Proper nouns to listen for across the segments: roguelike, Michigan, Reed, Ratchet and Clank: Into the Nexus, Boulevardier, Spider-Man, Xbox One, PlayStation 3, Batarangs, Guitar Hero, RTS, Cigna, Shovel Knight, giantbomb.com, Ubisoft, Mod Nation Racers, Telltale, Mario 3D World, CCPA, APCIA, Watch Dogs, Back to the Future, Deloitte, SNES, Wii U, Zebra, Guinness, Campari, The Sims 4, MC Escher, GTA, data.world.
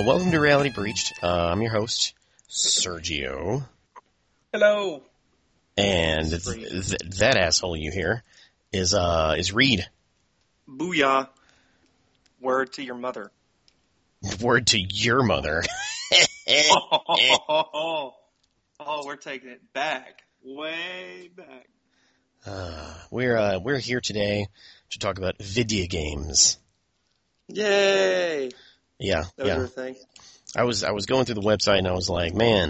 Welcome to Reality Breached. I'm your host, Sergio. Hello. And that asshole you hear is Reed. Booyah. Word to your mother. Word to your mother. Oh, we're taking it back. Way back. We're here today to talk about video games. Yay! Yeah, that was the thing. I was going through the website and I was like, man,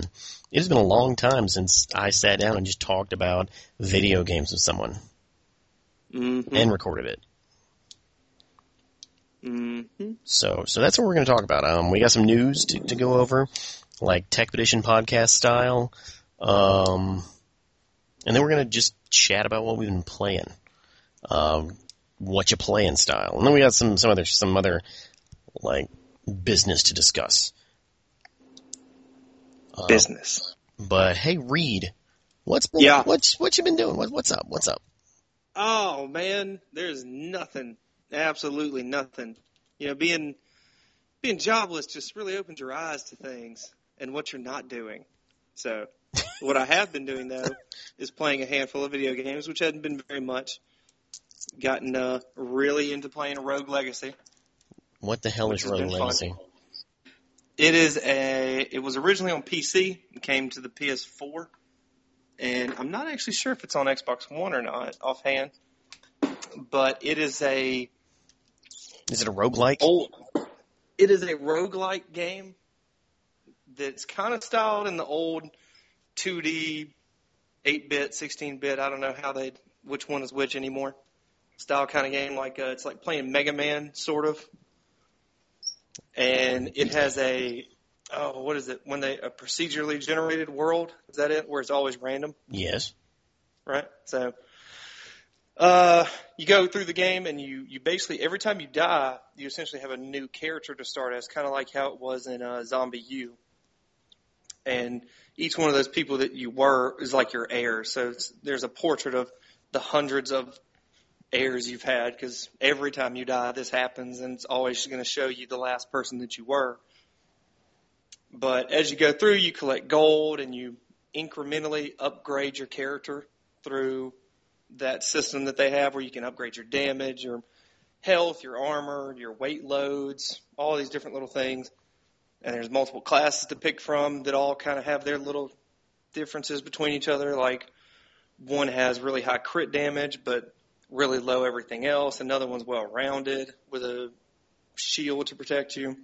it has been a long time since I sat down and just talked about video games with someone and recorded it. Mm-hmm. So that's what we're going to talk about. We got some news to go over, like TechEdition podcast style, and then we're going to just chat about what we've been playing, what you playing style, and then we got some other like business to discuss. Business. But hey, Reed, what you been doing? What's up? What's up? Oh man, there's nothing. Absolutely nothing. You know, being jobless just really opens your eyes to things and what you're not doing. So what I have been doing, though, is playing a handful of video games, which hadn't been very much. Gotten really into playing Rogue Legacy. What the hell is Rogue Legacy? Fun. It was originally on PC and came to the PS4. And I'm not actually sure if it's on Xbox One or not offhand. But it is a... Is it a roguelike? It is a roguelike game that's kind of styled in the old 2D, 8-bit, 16-bit, I don't know which one is which anymore, style kind of game. Like it's like playing Mega Man, sort of. And it has a procedurally generated world, is that it, where it's always random? Yes. Right? So... you go through the game and you basically, every time you die, you essentially have a new character to start as, kind of like how it was in Zombie U. And each one of those people that you were is like your heir. So there's a portrait of the hundreds of heirs you've had, because every time you die, this happens, and it's always going to show you the last person that you were. But as you go through, you collect gold and you incrementally upgrade your character through that system that they have where you can upgrade your damage, your health, your armor, your weight loads, all these different little things. And there's multiple classes to pick from that all kind of have their little differences between each other. Like one has really high crit damage, but really low everything else. Another one's well-rounded with a shield to protect you.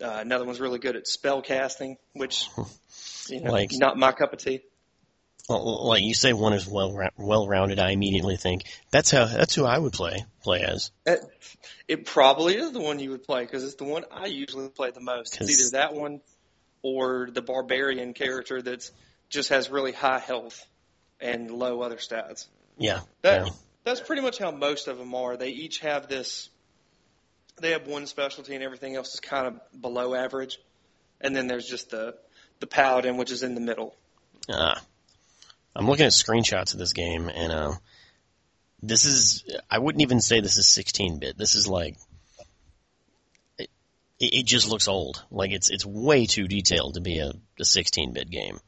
Another one's really good at spell casting, which, you know, like, not my cup of tea. Like you say, one is well-rounded. I immediately think that's who I would play as. It probably is the one you would play because it's the one I usually play the most. It's either that one or the barbarian character that just has really high health and low other stats. Yeah, that's pretty much how most of them are. They each have this. They have one specialty, and everything else is kind of below average. And then there's just the paladin, which is in the middle. I'm looking at screenshots of this game, and this is... I wouldn't even say this is 16-bit. This is like... It just looks old. Like, it's way too detailed to be a 16-bit game.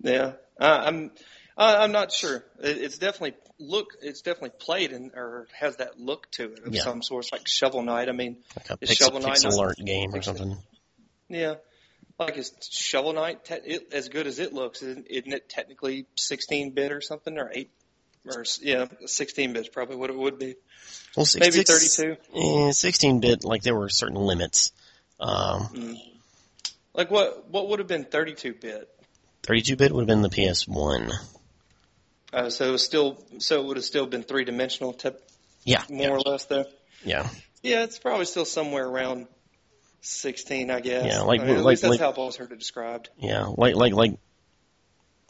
Yeah. I'm not sure. It's definitely played in, or has that look to it of some sort, like Shovel Knight. I mean, like a pixel art game or something. Yeah. Like, is Shovel Knight as good as it looks? Isn't it technically 16-bit or something, or 8? Or yeah, 16-bit is probably what it would be. Well, maybe 32. 16-bit, like there were certain limits. Like what would have been 32-bit? 32-bit would have been the PS1. So it would have still been three-dimensional. More or less though. Yeah. Yeah, it's probably still somewhere around 16, I guess. Yeah, like, I mean, at least that's how I've always heard it described. Yeah, like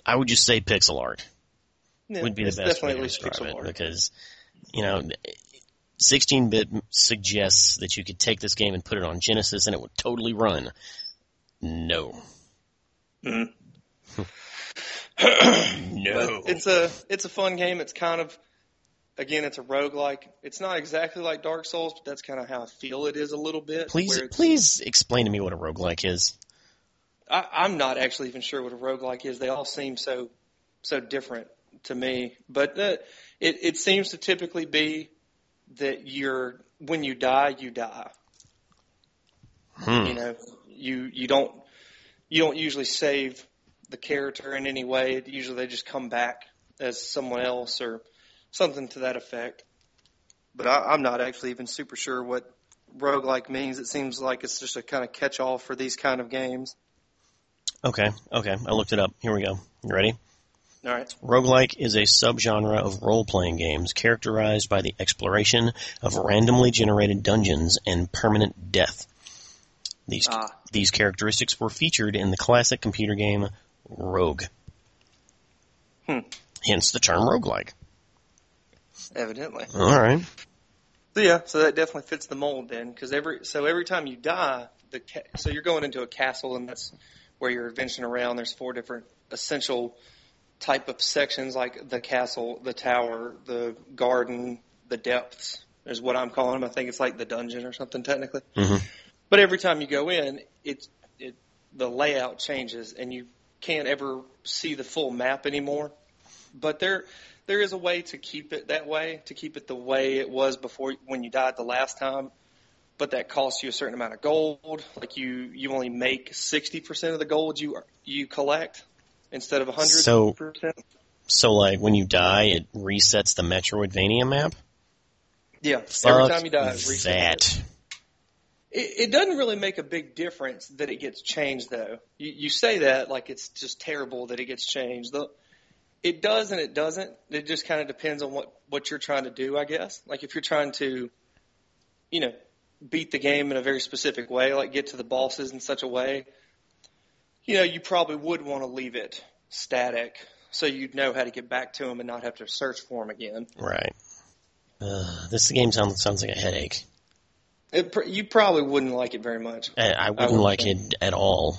I would just say pixel art would be the best way to describe it, because, you know, 16-bit suggests that you could take this game and put it on Genesis and it would totally run. No. Mm. No. It's a fun game. It's kind of Again, it's a roguelike. It's not exactly like Dark Souls, but that's kind of how I feel it is a little bit. Please explain to me what a roguelike is. I'm not actually even sure what a roguelike is. They all seem so different to me. But it seems to typically be that when you die, you die. You know, you don't usually save the character in any way. Usually they just come back as someone else or something to that effect. But I'm not actually even super sure what roguelike means. It seems like it's just a kind of catch-all for these kind of games. Okay. I looked it up. Here we go. You ready? All right. Roguelike is a subgenre of role-playing games characterized by the exploration of randomly generated dungeons and permanent death. These characteristics were featured in the classic computer game Rogue. Hence the term roguelike. Evidently. All right. So that definitely fits the mold then, because every time you die, so you're going into a castle, and that's where you're adventuring around. There's four different essential type of sections, like the castle, the tower, the garden, the depths is what I'm calling them. I think it's like the dungeon or something technically. Mm-hmm. But every time you go in, the layout changes, and you can't ever see the full map anymore. But there is a way to keep it that way, to keep it the way it was before when you died the last time. But that costs you a certain amount of gold. Like you only make 60% of the gold you collect instead of 100%. So like when you die, it resets the Metroidvania map? Yeah. Every time you die, it resets that. It doesn't really make a big difference that it gets changed, though. You say that like it's just terrible that it gets changed. It does and it doesn't. It just kind of depends on what you're trying to do, I guess. Like if you're trying to, beat the game in a very specific way, like get to the bosses in such a way, you probably would want to leave it static so you'd know how to get back to them and not have to search for them again. Right. This game sounds like a headache. You probably wouldn't like it very much. I wouldn't like it at all.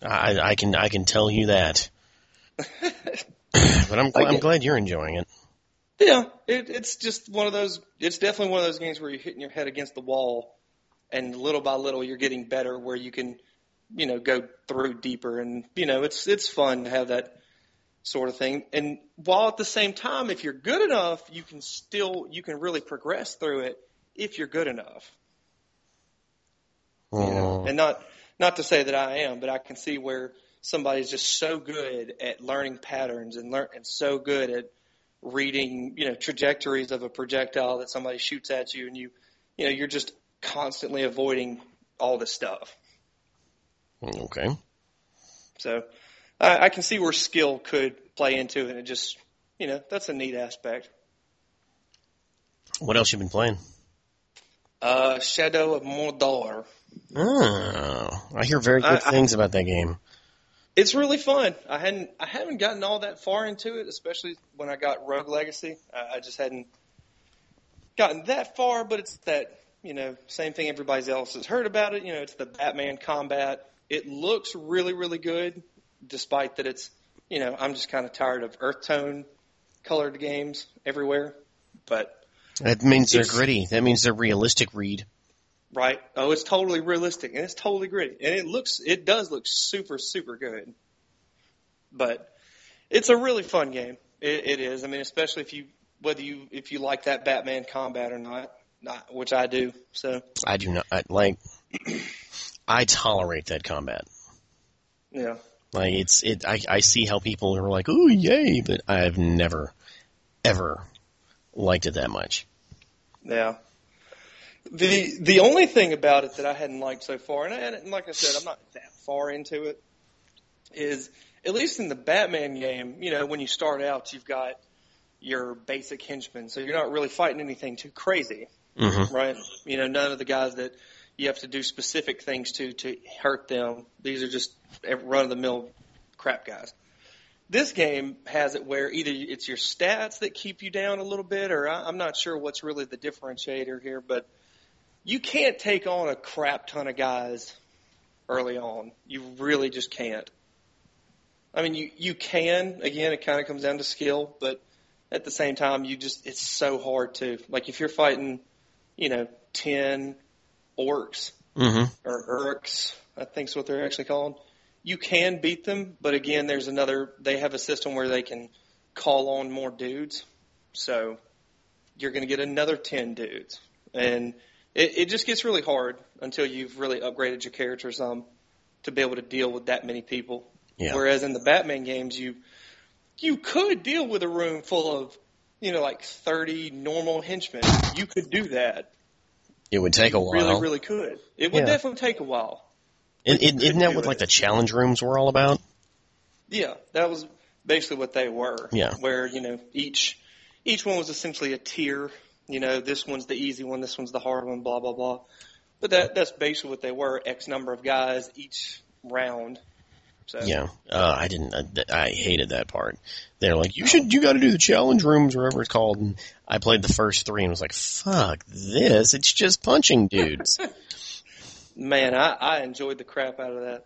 I can tell you that. But I'm glad you're enjoying it. Yeah, it's just one of those. It's definitely one of those games where you're hitting your head against the wall, and little by little you're getting better. Where you can, go through deeper, and it's fun to have that sort of thing. And while at the same time, if you're good enough, you can really progress through it. If you're good enough. And not to say that I am, but I can see where somebody's just so good at learning patterns and so good at reading, trajectories of a projectile that somebody shoots at you, and you're just constantly avoiding all this stuff. Okay. So I can see where skill could play into it, and it just, that's a neat aspect. What else you been playing? Shadow of Mordor. Oh, I hear very good things about that game. It's really fun. I haven't gotten all that far into it, especially when I got Rogue Legacy. I just hadn't gotten that far, but it's that, same thing everybody else has heard about it. It's the Batman combat. It looks really, really good, despite that it's, I'm just kind of tired of earth tone colored games everywhere, but... That means they're gritty. That means they're realistic, Reed. Right. Oh, it's totally realistic, and it's totally gritty. And it does look super, super good. But it's a really fun game. It is. I mean, especially if you like that Batman combat or not, which I do. So I do not. I tolerate that combat. Yeah. Like I see how people are like, "Ooh, yay," but I've never, ever liked it that much. Yeah. The only thing about it that I hadn't liked so far, and like I said, I'm not that far into it, is at least in the Batman game, when you start out, you've got your basic henchmen, so you're not really fighting anything too crazy, right? None of the guys that you have to do specific things to hurt them. These are just run-of-the-mill crap guys. This game has it where either it's your stats that keep you down a little bit, or I'm not sure what's really the differentiator here, but you can't take on a crap ton of guys early on. You really just can't. I mean, you can. Again, it kind of comes down to skill, but at the same time, you just, it's so hard to, like, if you're fighting, you know, 10 orcs or urks, I think is what they're actually called. You can beat them, but again, there's another, they have a system where they can call on more dudes. So you're going to get another 10 dudes. And it just gets really hard until you've really upgraded your character some to be able to deal with that many people. Yeah. Whereas in the Batman games, you could deal with a room full of, you know, like 30 normal henchmen. You could do that. It would take a while. Really, really could. It would definitely take a while. Isn't that what, like, the challenge rooms were all about? Yeah, that was basically what they were. Yeah. Where, you know, each one was essentially a tier. You know, this one's the easy one, this one's the hard one, blah, blah, blah. But that's basically what they were, X number of guys each round. So. Yeah, I didn't. I hated that part. They're like, you got to do the challenge rooms, wherever it's called. And I played the first three and was like, fuck this. It's just punching dudes. Man, I enjoyed the crap out of that.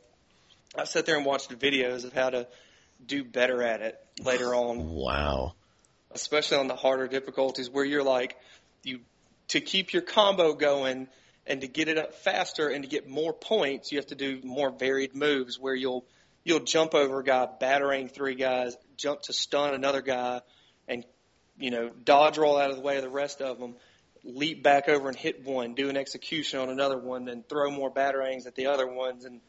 I sat there and watched videos of how to do better at it later on. Wow. Especially on the harder difficulties where you're like, to keep your combo going and to get it up faster and to get more points, you have to do more varied moves where you'll jump over a guy, battering three guys, jump to stun another guy, and, you know, dodge roll out of the way of the rest of them, leap back over and hit one, do an execution on another one, then throw more batarangs at the other ones and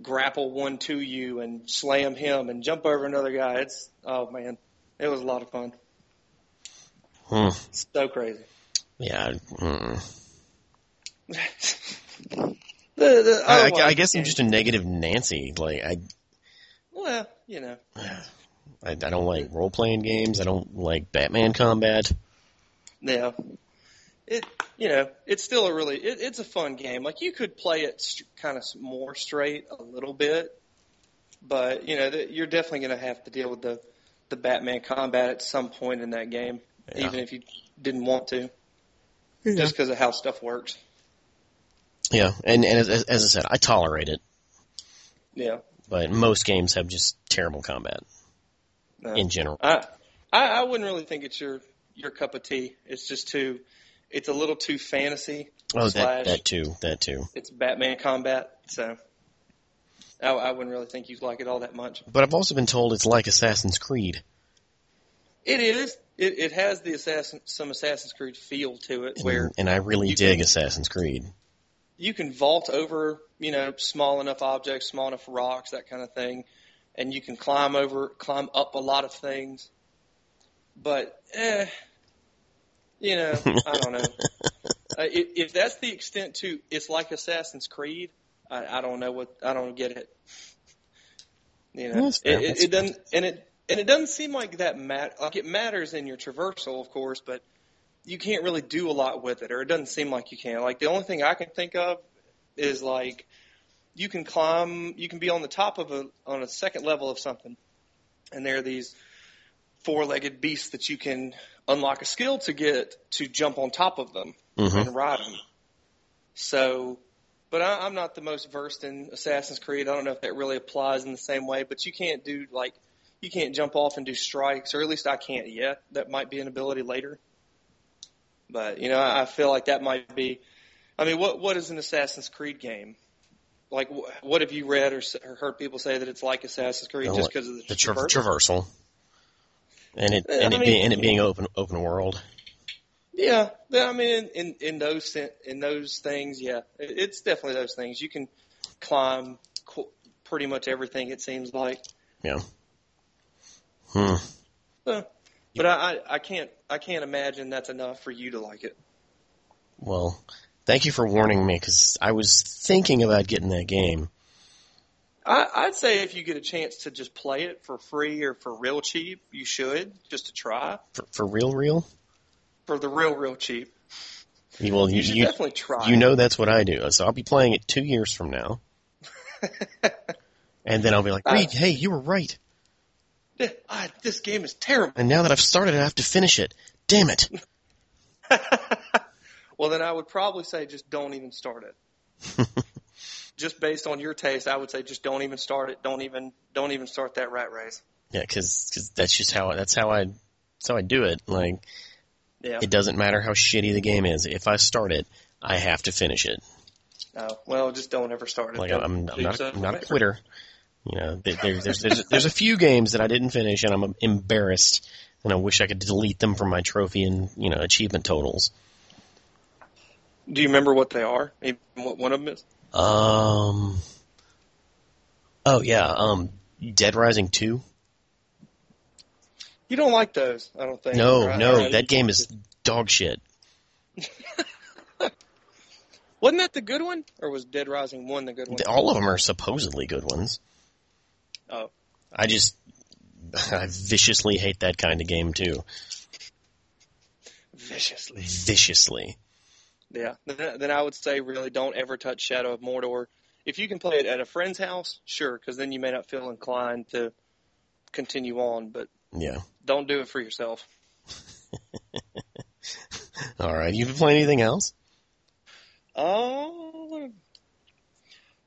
grapple one to you and slam him and jump over another guy. Oh, man, it was a lot of fun. Hmm. So crazy. Yeah. I guess I'm just a negative Nancy. Like, well, you know. I don't like role-playing games. I don't like Batman combat. Yeah. You know, it's still a really, it's a fun game. Like, you could play it kind of more straight a little bit, but, you know, you're definitely going to have to deal with the Batman combat at some point in that game, even if you didn't want to, just because of how stuff works. Yeah, and as I said, I tolerate it. Yeah. But most games have just terrible combat in general. I wouldn't really think it's your cup of tea. It's just it's a little too fantasy. Oh, that too. It's Batman combat, so I wouldn't really think you'd like it all that much. But I've also been told it's like Assassin's Creed. It is. It has some Assassin's Creed feel to it. And I really dig Assassin's Creed. You can vault over, you know, small enough objects, small enough rocks, that kind of thing, and you can climb up a lot of things. But, you know, I don't know. If that's the extent to it's like Assassin's Creed, I don't know I don't get it. You know, it doesn't, and it doesn't seem like that like it matters in your traversal, of course, but you can't really do a lot with it, or it doesn't seem like you can. Like, the only thing I can think of is, like, you can climb, you can be on the top of on a second level of something, and there are these four-legged beasts that you can unlock a skill to get to jump on top of them and ride them. So, but I'm not the most versed in Assassin's Creed. I don't know if that really applies in the same way, but you can't do, like, you can't jump off and do strikes, or at least I can't yet. That might be an ability later. But, you know, I feel like that might be – I mean, what is an Assassin's Creed game? Like, what have you read or heard people say that it's like Assassin's Creed just because of the traversal? And it being open world. Yeah. I mean, in those things, yeah. It's definitely those things. You can climb pretty much everything, it seems like. Yeah. Hmm. So, but I can't imagine that's enough for you to like it. Well, thank you for warning me, because I was thinking about getting that game. I'd say if you get a chance to just play it for free or for real cheap, you should, just to try. For real? For the real cheap. Well, you should definitely try. You know that's what I do. So I'll be playing it 2 years from now. And then I'll be like, Reed, hey, you were right. This game is terrible. And now that I've started it, I have to finish it. Damn it. Well, then I would probably say just don't even start it. Just based on your taste, I would say just don't even start it. Don't even start that rat race. Yeah, because that's how I That's how I do it. Like, yeah. It doesn't matter how shitty the game is. If I start it, I have to finish it. Oh, well, just don't ever start it. Like, I'm not a quitter. You know, there's a few games that I didn't finish, and I'm embarrassed, and I wish I could delete them from my trophy and, you know, achievement totals. Do you remember what they are? Even what one of them is? Oh, yeah. Dead Rising 2. You don't like those, I don't think. No, that game is dog shit. Wasn't that the good one? Or was Dead Rising 1 the good one? All of them are supposedly good ones. Oh. I viciously hate that kind of game, too. Viciously. Yeah. Then I would say really don't ever touch Shadow of Mordor. If you can play it at a friend's house, sure, because then you may not feel inclined to continue on, but yeah, don't do it for yourself. All right. You been playing anything else?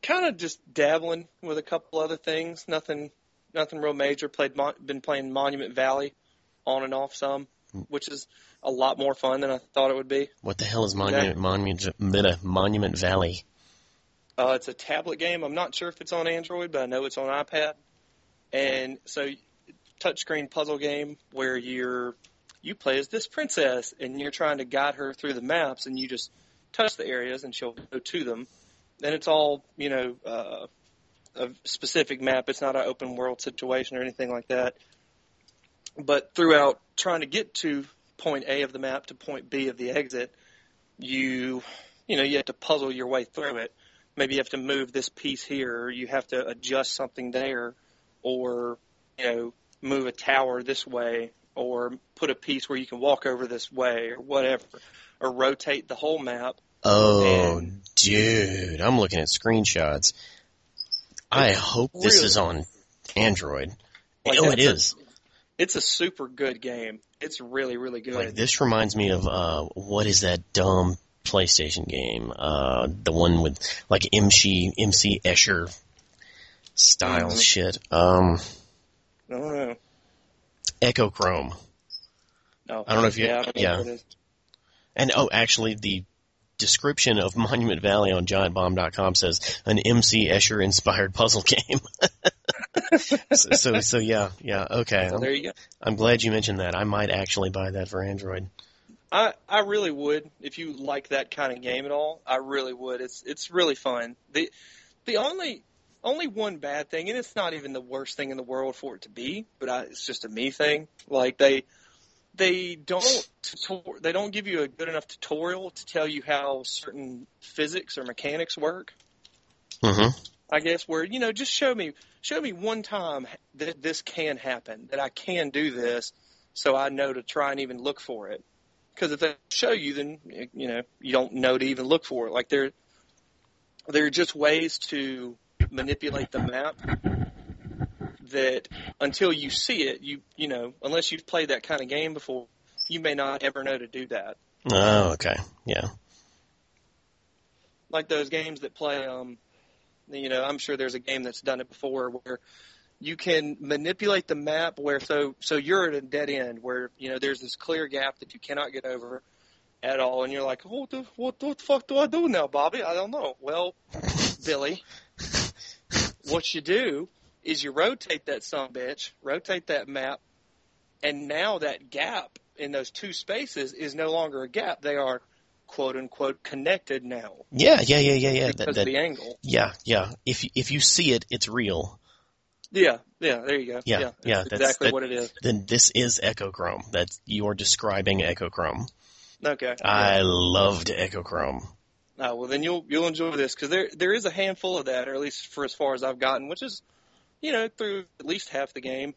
Kind of just dabbling with a couple other things. Nothing real major. Been playing Monument Valley on and off some, which is a lot more fun than I thought it would be. What the hell is Monument Valley? It's a tablet game. I'm not sure if it's on Android, but I know it's on iPad. And so, touchscreen puzzle game where you play as this princess and you're trying to guide her through the maps, and you just touch the areas and she'll go to them. And it's all, you know, a specific map. It's not an open world situation or anything like that. But throughout trying to get to point A of the map to point B of the exit, you have to puzzle your way through it. Maybe you have to move this piece here, or you have to adjust something there, or, you know, move a tower this way, or put a piece where you can walk over this way, or whatever, or rotate the whole map. Oh, dude, I'm looking at screenshots. I hope this is on Android. Like, oh, it is. It's a super good game. It's really, really good. Like, this reminds me of what is that dumb PlayStation game? The one with like MC Escher style shit. I don't know. Echo Chrome. No, I don't know if you. Yeah. Yeah. And actually, the description of Monument Valley on GiantBomb.com says an MC Escher inspired puzzle game. so yeah, okay. So there you go. I'm glad you mentioned that. I might actually buy that for Android. I really would, if you like that kind of game at all. I really would. It's really fun. The only one bad thing, and it's not even the worst thing in the world for it to be, but it's just a me thing. Like they don't give you a good enough tutorial to tell you how certain physics or mechanics work. Mm-hmm. I guess where, you know, just show me one time that this can happen, that I can do this, so I know to try and even look for it. Because if they show you, then, you know, you don't know to even look for it. Like there are just ways to manipulate the map that until you see it, you know, unless you've played that kind of game before, you may not ever know to do that. Oh, okay. Yeah. Like those games that play, you know, I'm sure there's a game that's done it before where you can manipulate the map where so you're at a dead end where, you know, there's this clear gap that you cannot get over at all, and you're like, what the fuck do I do now, Bobby? I don't know. Well, Billy, what you do is you rotate that map, and now that gap in those two spaces is no longer a gap. They are, quote unquote, connected now. Yeah. Because of the angle. Yeah. If you see it, it's real. Yeah, there you go. Yeah, that's exactly what it is. Then this is Echo Chrome. You are describing Echo Chrome. Okay. I loved Echo Chrome. Oh, well, then you'll enjoy this, because there is a handful of that, or at least for as far as I've gotten, which is, you know, through at least half the game,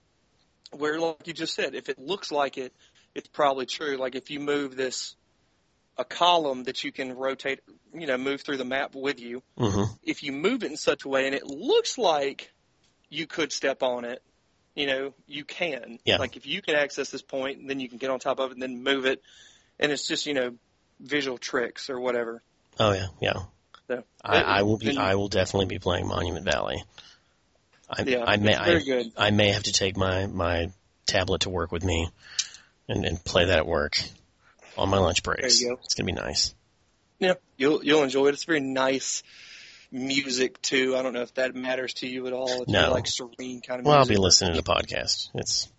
where, like you just said, if it looks like it, it's probably true. Like if you move a column that you can rotate, you know, move through the map with you, mm-hmm. if you move it in such a way and it looks like you could step on it, you know, you can. Yeah. Like if you can access this point, and then you can get on top of it and then move it. And it's just, you know, visual tricks or whatever. Oh, yeah. So, I will definitely be playing Monument Valley. I may have to take my tablet to work with me. and play that at work on my lunch breaks. There you go. It's going to be nice. Yep, you'll enjoy it. It's very nice music, too. I don't know if that matters to you at all. It's no. Like serene kind of music. Well, I'll be listening to podcasts. It's...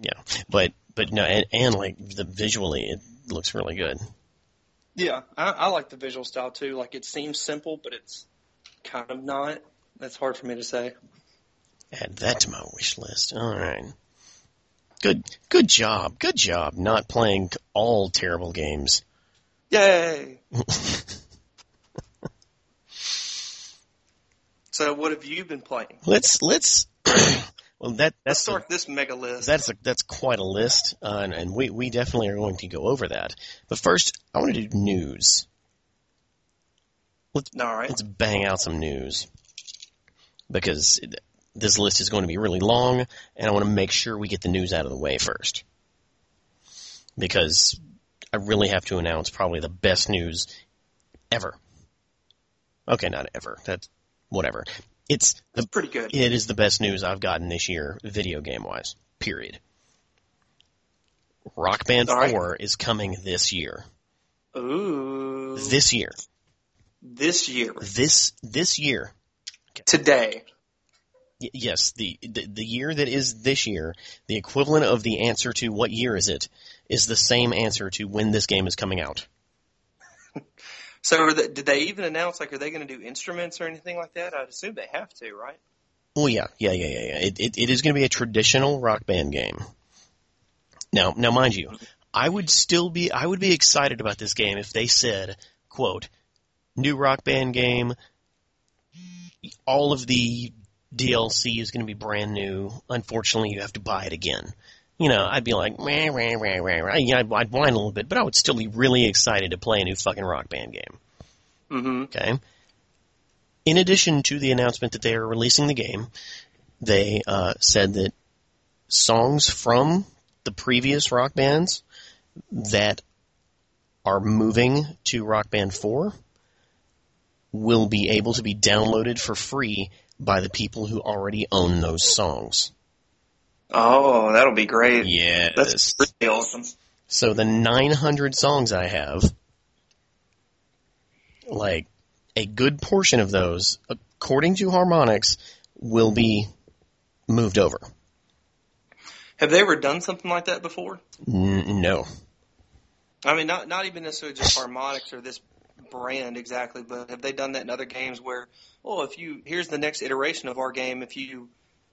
Yeah, but no, and like the visually, it looks really good. Yeah, I like the visual style too. Like it seems simple, but it's kind of not. That's hard for me to say. Add that to my wish list. All right, good job, not playing all terrible games. Yay! So, what have you been playing? Let's. Well, let's start this mega list. That's quite a list, and we definitely are going to go over that. But first, I want to do news. Let's bang out some news, because this list is going to be really long, and I want to make sure we get the news out of the way first, because I really have to announce probably the best news ever. Okay, not ever. That's whatever. It's pretty good. It is the best news I've gotten this year, video game-wise, period. Rock Band 4 is coming this year. Ooh. This year. Okay. Today. Yes, the year that is this year, the equivalent of the answer to what year is it, is the same answer to when this game is coming out. So did they even announce, like, are they going to do instruments or anything like that? I'd assume they have to, right? Oh, yeah. It is going to be a traditional Rock Band game. Now, mind you, I would be excited about this game if they said, quote, new Rock Band game, all of the DLC is going to be brand new. Unfortunately, you have to buy it again. You know, I'd be like, meh. You know, I'd whine a little bit, but I would still be really excited to play a new fucking Rock Band game. Mm-hmm. Okay? In addition to the announcement that they are releasing the game, they said that songs from the previous Rock Bands that are moving to Rock Band 4 will be able to be downloaded for free by the people who already own those songs. Oh, that'll be great. Yes. That's really awesome. So the 900 songs I have, like, a good portion of those, according to Harmonix, will be moved over. Have they ever done something like that before? No. I mean, not even necessarily just Harmonix or this brand exactly, but have they done that in other games where, oh, here's the next iteration of our game, if you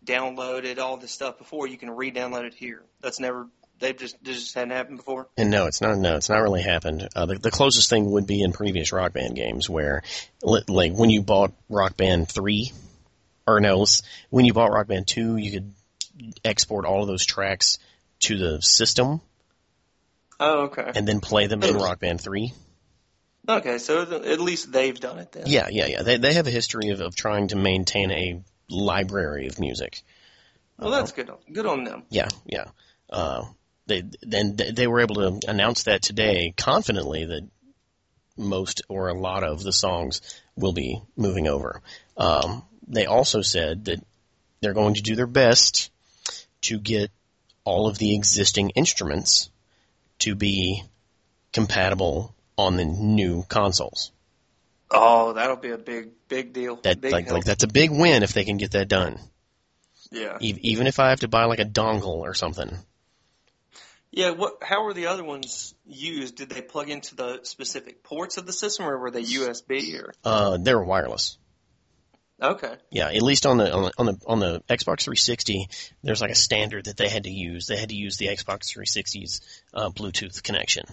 downloaded all this stuff before, you can re-download it here. That's never. They just hadn't happened before. And no, it's not really happened. The closest thing would be in previous Rock Band games, where like when you bought Rock Band 3, or no, when you bought Rock Band 2, you could export all of those tracks to the system. Oh, okay. And then play them in Rock Band 3. Okay, so at least they've done it then. Yeah. They have a history of trying to maintain a library of music. Well, that's good. Good on them. Yeah. They were able to announce that today confidently that most or a lot of the songs will be moving over. They also said that they're going to do their best to get all of the existing instruments to be compatible on the new consoles. Oh, that'll be a big deal. That's a big win if they can get that done. Yeah. Even if I have to buy like a dongle or something. Yeah. How were the other ones used? Did they plug into the specific ports of the system, or were they USB or? They were wireless. Okay. Yeah, at least on the Xbox 360, there's like a standard that they had to use. They had to use the Xbox 360's Bluetooth connection,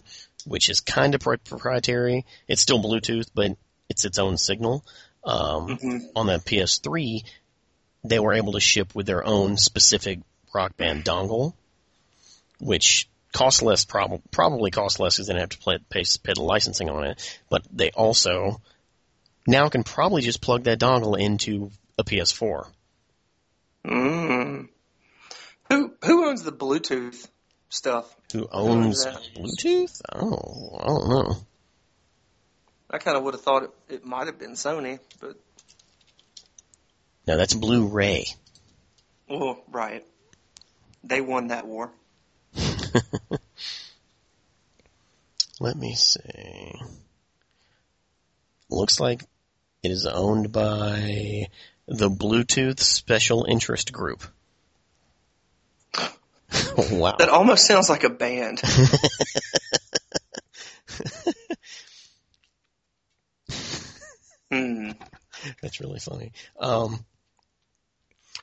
which is kind of proprietary. It's still Bluetooth, but it's its own signal. On the PS3, they were able to ship with their own specific Rock Band dongle, which costs less, probably costs less because they didn't have to pay the licensing on it. But they also now can probably just plug that dongle into a PS4. Mm. Who owns the Bluetooth stuff? Who owns Bluetooth? Oh, I don't know. I kind of would have thought it might have been Sony, but... No, that's Blu-ray. Oh, right. They won that war. Let me see. Looks like it is owned by the Bluetooth Special Interest Group. Wow. That almost sounds like a band. That's really funny.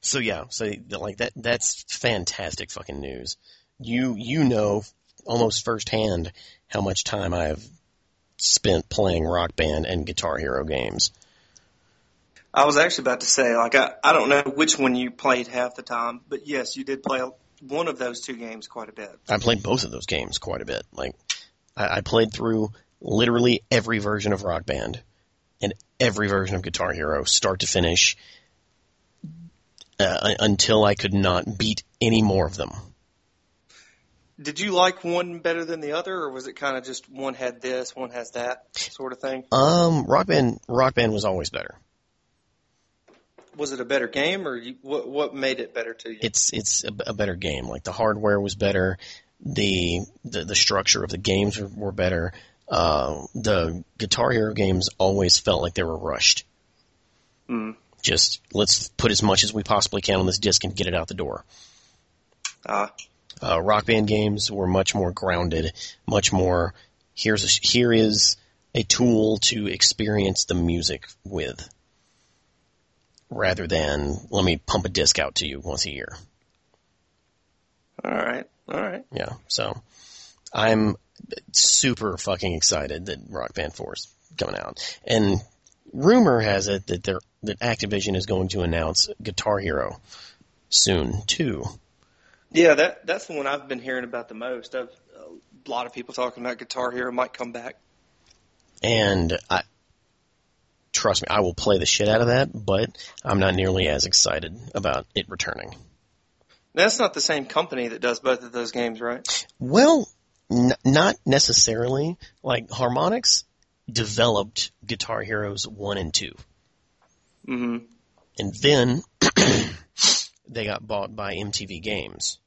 So yeah, so like that's fantastic fucking news. You know almost firsthand how much time I've spent playing Rock Band and Guitar Hero games. I was actually about to say, like, I don't know which one you played half the time, but yes, you did play one of those two games quite a bit. I played both of those games quite a bit. Like, I played through literally every version of Rock Band and every version of Guitar Hero, start to finish, until I could not beat any more of them. Did you like one better than the other, or was it kind of just one had this, one has that sort of thing? Rock Band was always better. Was it a better game, or what made it better to you? It's a better game. Like, the hardware was better, the structure of the games were better. The Guitar Hero games always felt like they were rushed. Mm. Just let's put as much as we possibly can on this disc and get it out the door. Rock Band games were much more grounded, much more here is a tool to experience the music with, rather than let me pump a disc out to you once a year. All right. Yeah, so I'm super fucking excited that Rock Band 4 is coming out. And rumor has it that Activision is going to announce Guitar Hero soon, too. Yeah, that's the one I've been hearing about the most. A lot of people talking about Guitar Hero might come back. And trust me, I will play the shit out of that, but I'm not nearly as excited about it returning. That's not the same company that does both of those games, right? Well, not necessarily. Like, Harmonix developed Guitar Heroes 1 and 2. Mm-hmm. And then they got bought by MTV Games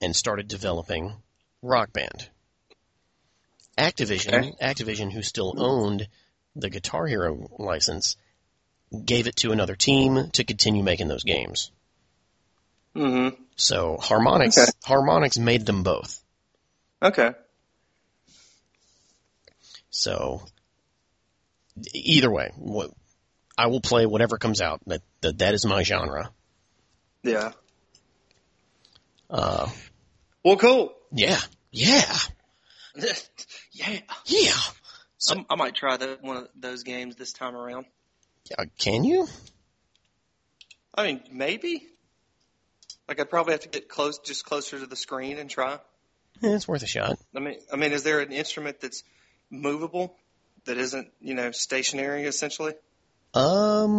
and started developing Rock Band. Activision, who still owned the Guitar Hero license, gave it to another team to continue making those games. Mm-hmm. So Harmonix made them both. Okay. So either way, I will play whatever comes out. That is my genre. Yeah. Well, cool. Yeah. Yeah. So, I might try one of those games this time around. Can you? I mean, maybe. Like, I'd probably have to get closer to the screen and try. Yeah, it's worth a shot. I mean, is there an instrument that's movable that isn't, stationary essentially? Well,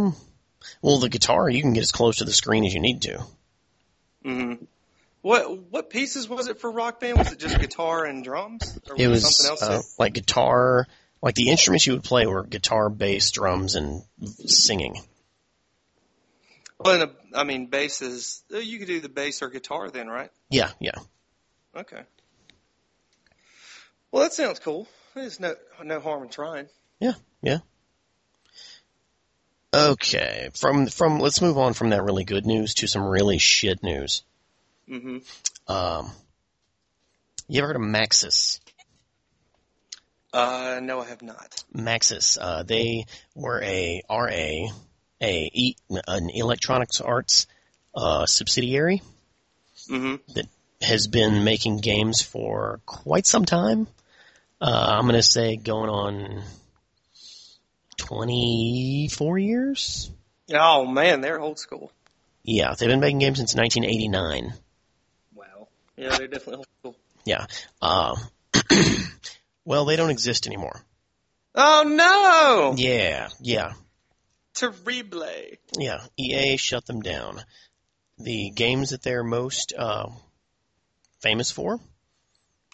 the guitar, you can get as close to the screen as you need to. Mm-hmm. What pieces was it for Rock Band? Was it just guitar and drums? Or was it something else? Like guitar, like the instruments you would play were guitar, bass, drums, and singing. Well, bass is, you could do the bass or guitar then, right? Yeah. Okay. Well, that sounds cool. There's no harm in trying. Yeah. Okay, from let's move on from that really good news to some really shit news. Mm-hmm. You ever heard of Maxis? No, I have not. Maxis, they were an Electronics Arts subsidiary, mm-hmm, that has been making games for quite some time. I'm going to say going on 24 years? Oh, man, they're old school. Yeah, they've been making games since 1989. Wow. Yeah, they're definitely old school. Yeah. Well, they don't exist anymore. Oh, no! Yeah. Terrible. Yeah, EA shut them down. The games that they're most famous for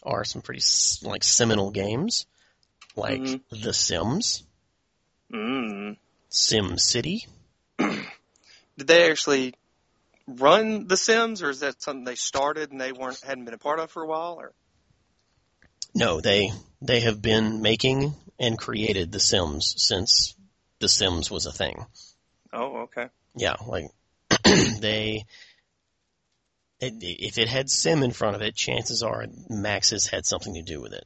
are some pretty, seminal games, like, mm-hmm, The Sims. Sim City. Did they actually run The Sims, or is that something they started and they hadn't been a part of for a while? Or no, they have been making and created The Sims since The Sims was a thing. Oh, okay. Yeah, like if it had Sim in front of it, chances are Maxis had something to do with it.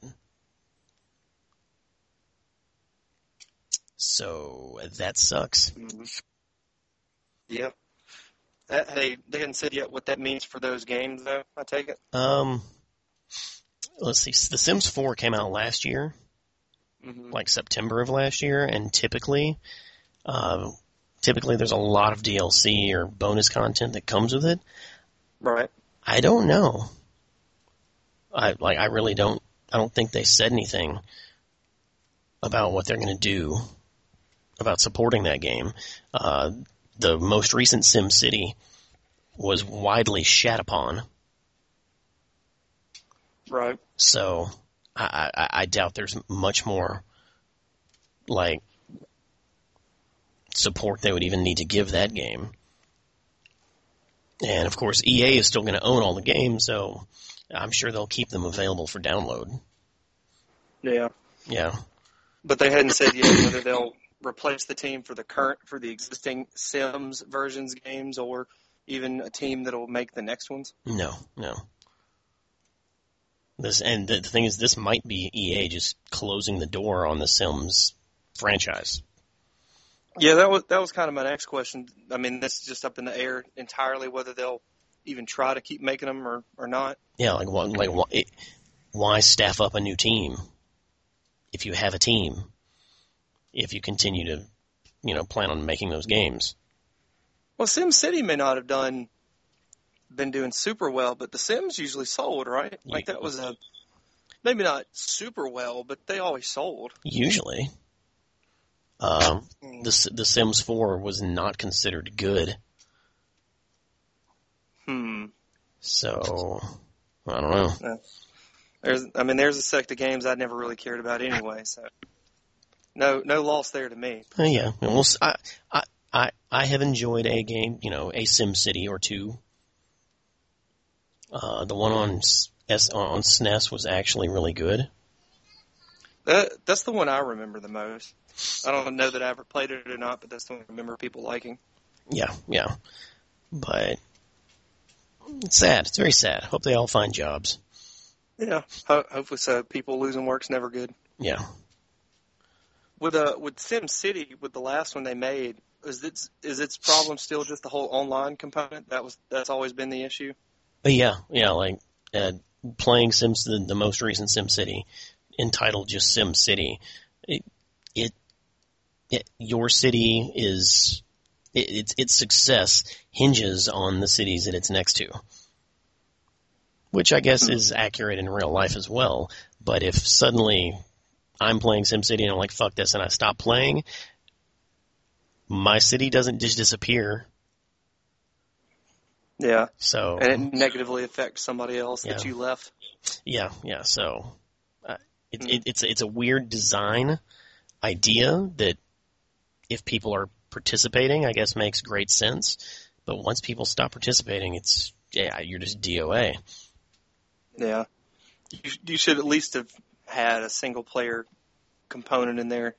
So that sucks. Mm-hmm. Yep. They hadn't said yet what that means for those games, though, I take it? Let's see. The Sims 4 came out last year, mm-hmm. like September of last year, and typically there's a lot of DLC or bonus content that comes with it. Right. I don't know. I really don't. I don't think they said anything about what they're going to do about supporting that game. The most recent Sim City was widely shat upon. Right. So I doubt there's much more like support they would even need to give that game. And of course EA is still going to own all the games, so I'm sure they'll keep them available for download. Yeah. Yeah. But they hadn't said yet whether they'll replace the team for the existing Sims versions games, or even a team that'll make the next ones. No. The thing is, this might be EA just closing the door on the Sims franchise. Yeah, that was kind of my next question. I mean, that's just up in the air entirely whether they'll even try to keep making them or not. Yeah, why staff up a new team if you have a team? If you continue to, plan on making those games. Well, SimCity may not have been doing super well, but The Sims usually sold, right? Like that was maybe not super well, but they always sold. Usually. The Sims 4 was not considered good. So, I don't know. There's a sect of games I never really cared about anyway, so... No loss there to me. Yeah, well, I have enjoyed a game, a Sim City or two. The one on SNES was actually really good. That's the one I remember the most. I don't know that I ever played it or not, but that's the one I remember people liking. Yeah, but it's sad. It's very sad. Hope they all find jobs. Yeah, hopefully so. People losing work's never good. Yeah. With Sim City, with the last one they made, is its problem still just the whole online component? That's always been the issue. Yeah, playing Sims, the most recent Sim City, entitled just Sim City. Your city is its success hinges on the cities that it's next to, which I guess is accurate in real life as well. But if suddenly I'm playing SimCity and I'm like, fuck this, and I stop playing, my city doesn't just disappear. Yeah. So, and it negatively affects somebody else that you left. Yeah. So it's a weird design idea that if people are participating, I guess makes great sense. But once people stop participating, it's you're just DOA. Yeah. You should at least have had a single-player component in there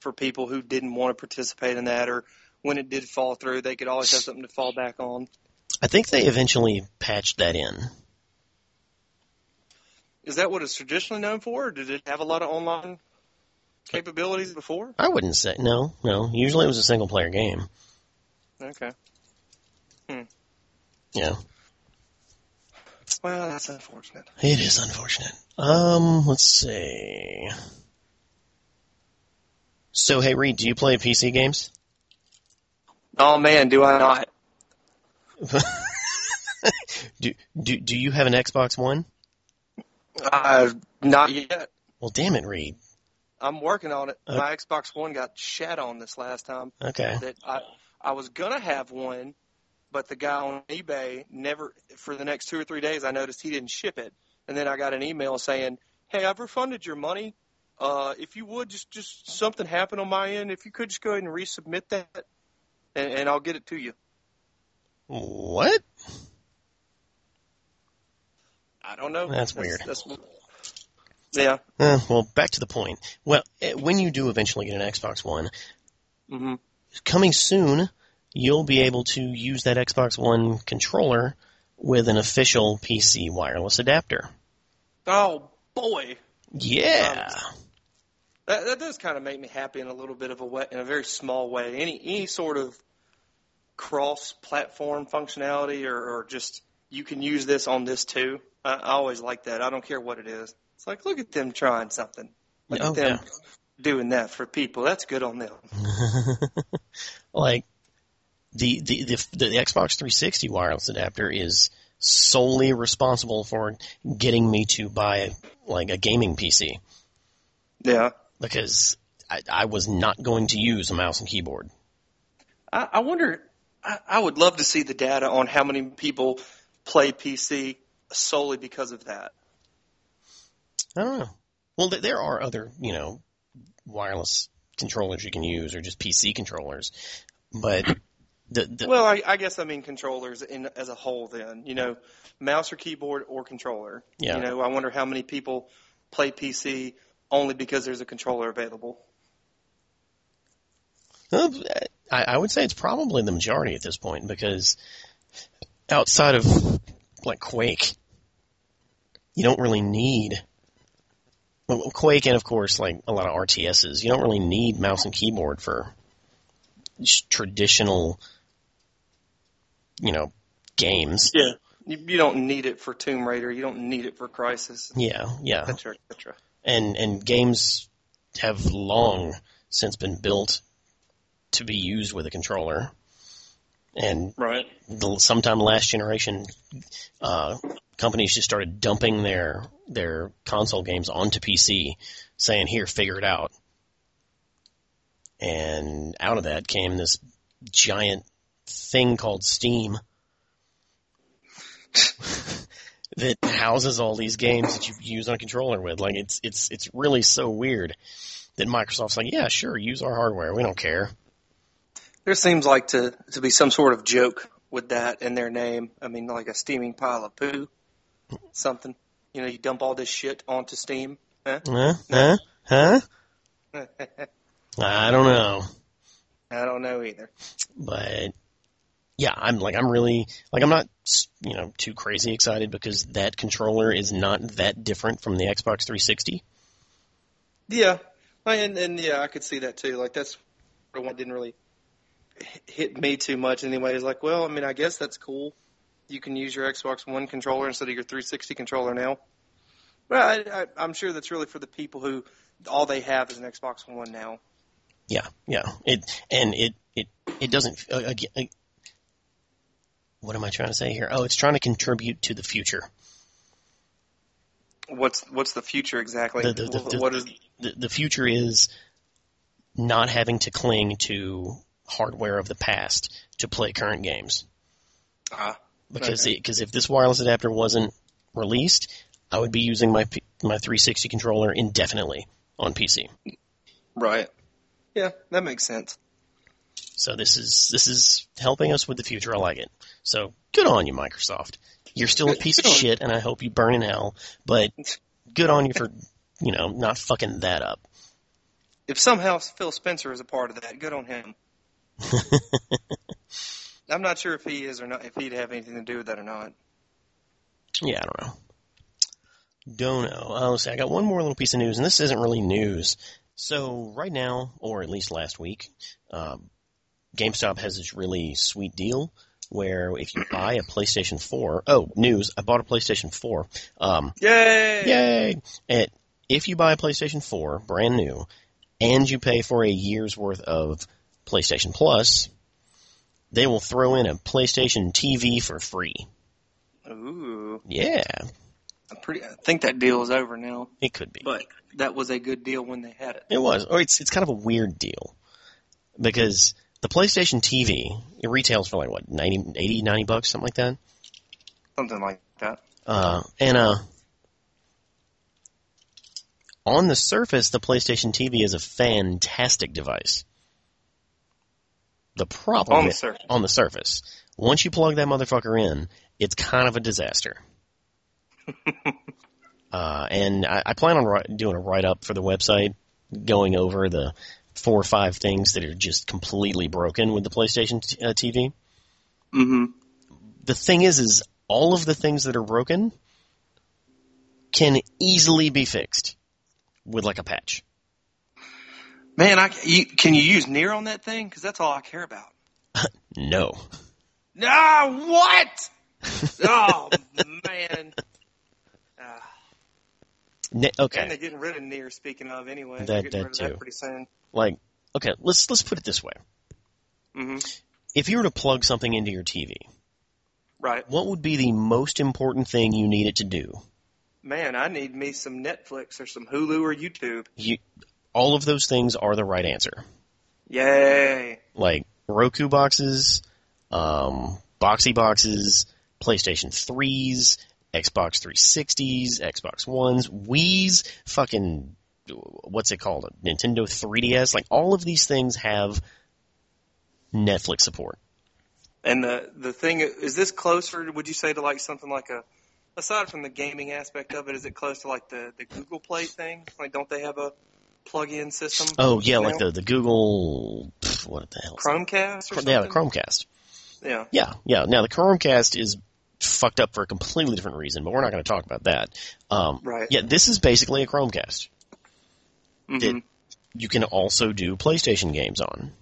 for people who didn't want to participate in that, or when it did fall through, they could always have something to fall back on. I think they eventually patched that in. Is that what it's traditionally known for, or did it have a lot of online capabilities before? I wouldn't say. No. Usually it was a single-player game. Okay. Yeah. Well, that's unfortunate. It is unfortunate. Let's see. So, hey, Reed, do you play PC games? Oh, man, do I not. Do you have an Xbox One? Not yet. Well, damn it, Reed. I'm working on it. My Xbox One got shat on this last time. Okay. That I was going to have one, but the guy on eBay never, for the next 2 or 3 days, I noticed he didn't ship it. And then I got an email saying, hey, I've refunded your money. If you would, just something happened on my end. If you could just go ahead and resubmit that, and I'll get it to you. What? I don't know. That's weird. Yeah. Well, back to the point. Well, when you do eventually get an Xbox One, mm-hmm. coming soon, you'll be able to use that Xbox One controller with an official PC wireless adapter. Oh, boy. Yeah. That does kind of make me happy in a little bit of a way, in a very small way. Any sort of cross-platform functionality or just you can use this on this too. I always like that. I don't care what it is. It's like, look at them trying something. Look at them doing that for people. That's good on them. Like the Xbox 360 wireless adapter is solely responsible for getting me to buy like a gaming PC. Yeah. Because I was not going to use a mouse and keyboard. I wonder, I would love to see the data on how many people play PC solely because of that. I don't know. Well, there are other, wireless controllers you can use or just PC controllers, but well, I guess I mean controllers as a whole then, mouse or keyboard or controller. Yeah. I wonder how many people play PC only because there's a controller available. I would say it's probably the majority at this point because outside of like Quake, you don't really need Quake and of course like a lot of RTSs. You don't really need mouse and keyboard for traditional, games. Yeah, you don't need it for Tomb Raider. You don't need it for Crysis. Yeah, et cetera, et cetera. And games have long since been built to be used with a controller. And right. Sometime last generation, companies just started dumping their console games onto PC, saying, here, figure it out. And out of that came this giant thing called Steam that houses all these games that you use on a controller with. Like, it's really so weird that Microsoft's like, yeah, sure, use our hardware. We don't care. There seems like to be some sort of joke with that in their name. I mean, like a steaming pile of poo, something. You dump all this shit onto Steam. I don't know. I don't know either. But yeah, I'm not too crazy excited because that controller is not that different from the Xbox 360. Yeah, and yeah, I could see that too. Like that's the one that didn't really hit me too much anyway. It's like, well, I mean, I guess that's cool. You can use your Xbox One controller instead of your 360 controller now. But I'm sure that's really for the people who all they have is an Xbox One now. Yeah. It doesn't what am I trying to say here? Oh, it's trying to contribute to the future. What's the future exactly? The future is not having to cling to hardware of the past to play current games. Because if this wireless adapter wasn't released, I would be using my 360 controller indefinitely on PC. Right. Yeah, that makes sense. So this is helping us with the future. I like it. So good on you, Microsoft. You're still a piece of shit, and I hope you burn in hell. But good on you for not fucking that up. If somehow Phil Spencer is a part of that, good on him. I'm not sure if he is or not, if he'd have anything to do with that or not. Yeah, I don't know. Let's see, I got one more little piece of news, and this isn't really news. So right now, or at least last week, GameStop has this really sweet deal where if you buy a PlayStation 4... Oh, news, I bought a PlayStation 4. Yay! And if you buy a PlayStation 4, brand new, and you pay for a year's worth of PlayStation Plus, they will throw in a PlayStation TV for free. Ooh. Yeah. I think that deal is over now. It could be. But that was a good deal when they had it. It was. Or it's kind of a weird deal. Because the PlayStation TV, it retails for like, what, $90 something like that? Something like that. On the surface, the PlayStation TV is a fantastic device. The problem on the surface. On the surface. Once you plug that motherfucker in, it's kind of a disaster. And I plan on doing a write-up for the website, going over the 4 or 5 things that are just completely broken with the PlayStation TV. Mm-hmm. The thing is all of the things that are broken can easily be fixed with, like, a patch. Man, can you use Nier on that thing? Because that's all I care about. No. No, what? Oh, man. Okay. And they're getting rid of Nier, speaking of, anyway. That pretty soon. Like, okay, let's put it this way. Mm-hmm. If you were to plug something into your TV, right? What would be the most important thing you need it to do? Man, I need me some Netflix or some Hulu or YouTube. All of those things are the right answer. Yay! Like, Roku boxes, boxy boxes, PlayStation 3s, Xbox 360s, Xbox Ones, Wii's, fucking, what's it called, a Nintendo 3DS, like, all of these things have Netflix support. And the thing, is this closer, would you say, to like something like a, aside from the gaming aspect of it, is it close to like the Google Play thing? Like, don't they have a plug-in system? Oh, yeah, like the Google, what the hell? Chromecast or something? Yeah, the Chromecast. Yeah. Yeah. Now, the Chromecast is fucked up for a completely different reason, but we're not going to talk about that. Right. Yeah, this is basically a Chromecast. Mm-hmm. That you can also do PlayStation games on.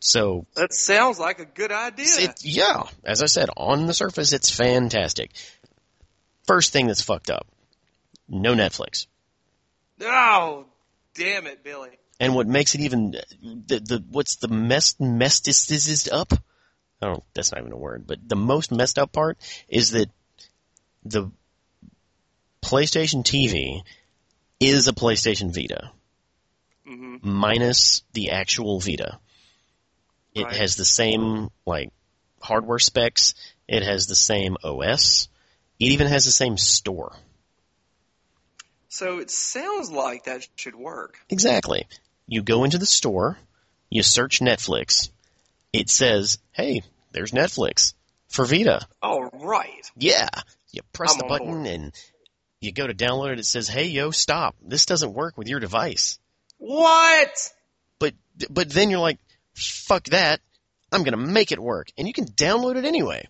So that sounds like a good idea. Yeah. As I said, on the surface, it's fantastic. First thing that's fucked up, no Netflix. Oh, damn it, Billy. And what makes it even what's the messed up? Oh, that's not even a word. But the most messed up part is that the PlayStation TV is a PlayStation Vita, mm-hmm. minus the actual Vita. It right. has the same like hardware specs. It has the same OS. It even has the same store. So it sounds like that should work. Exactly. You go into the store, you search Netflix. It says, hey, there's Netflix for Vita. All right. Yeah. You press the button and you go to download it. It says, hey, yo, stop. This doesn't work with your device. What? But then you're like, fuck that. I'm going to make it work. And you can download it anyway.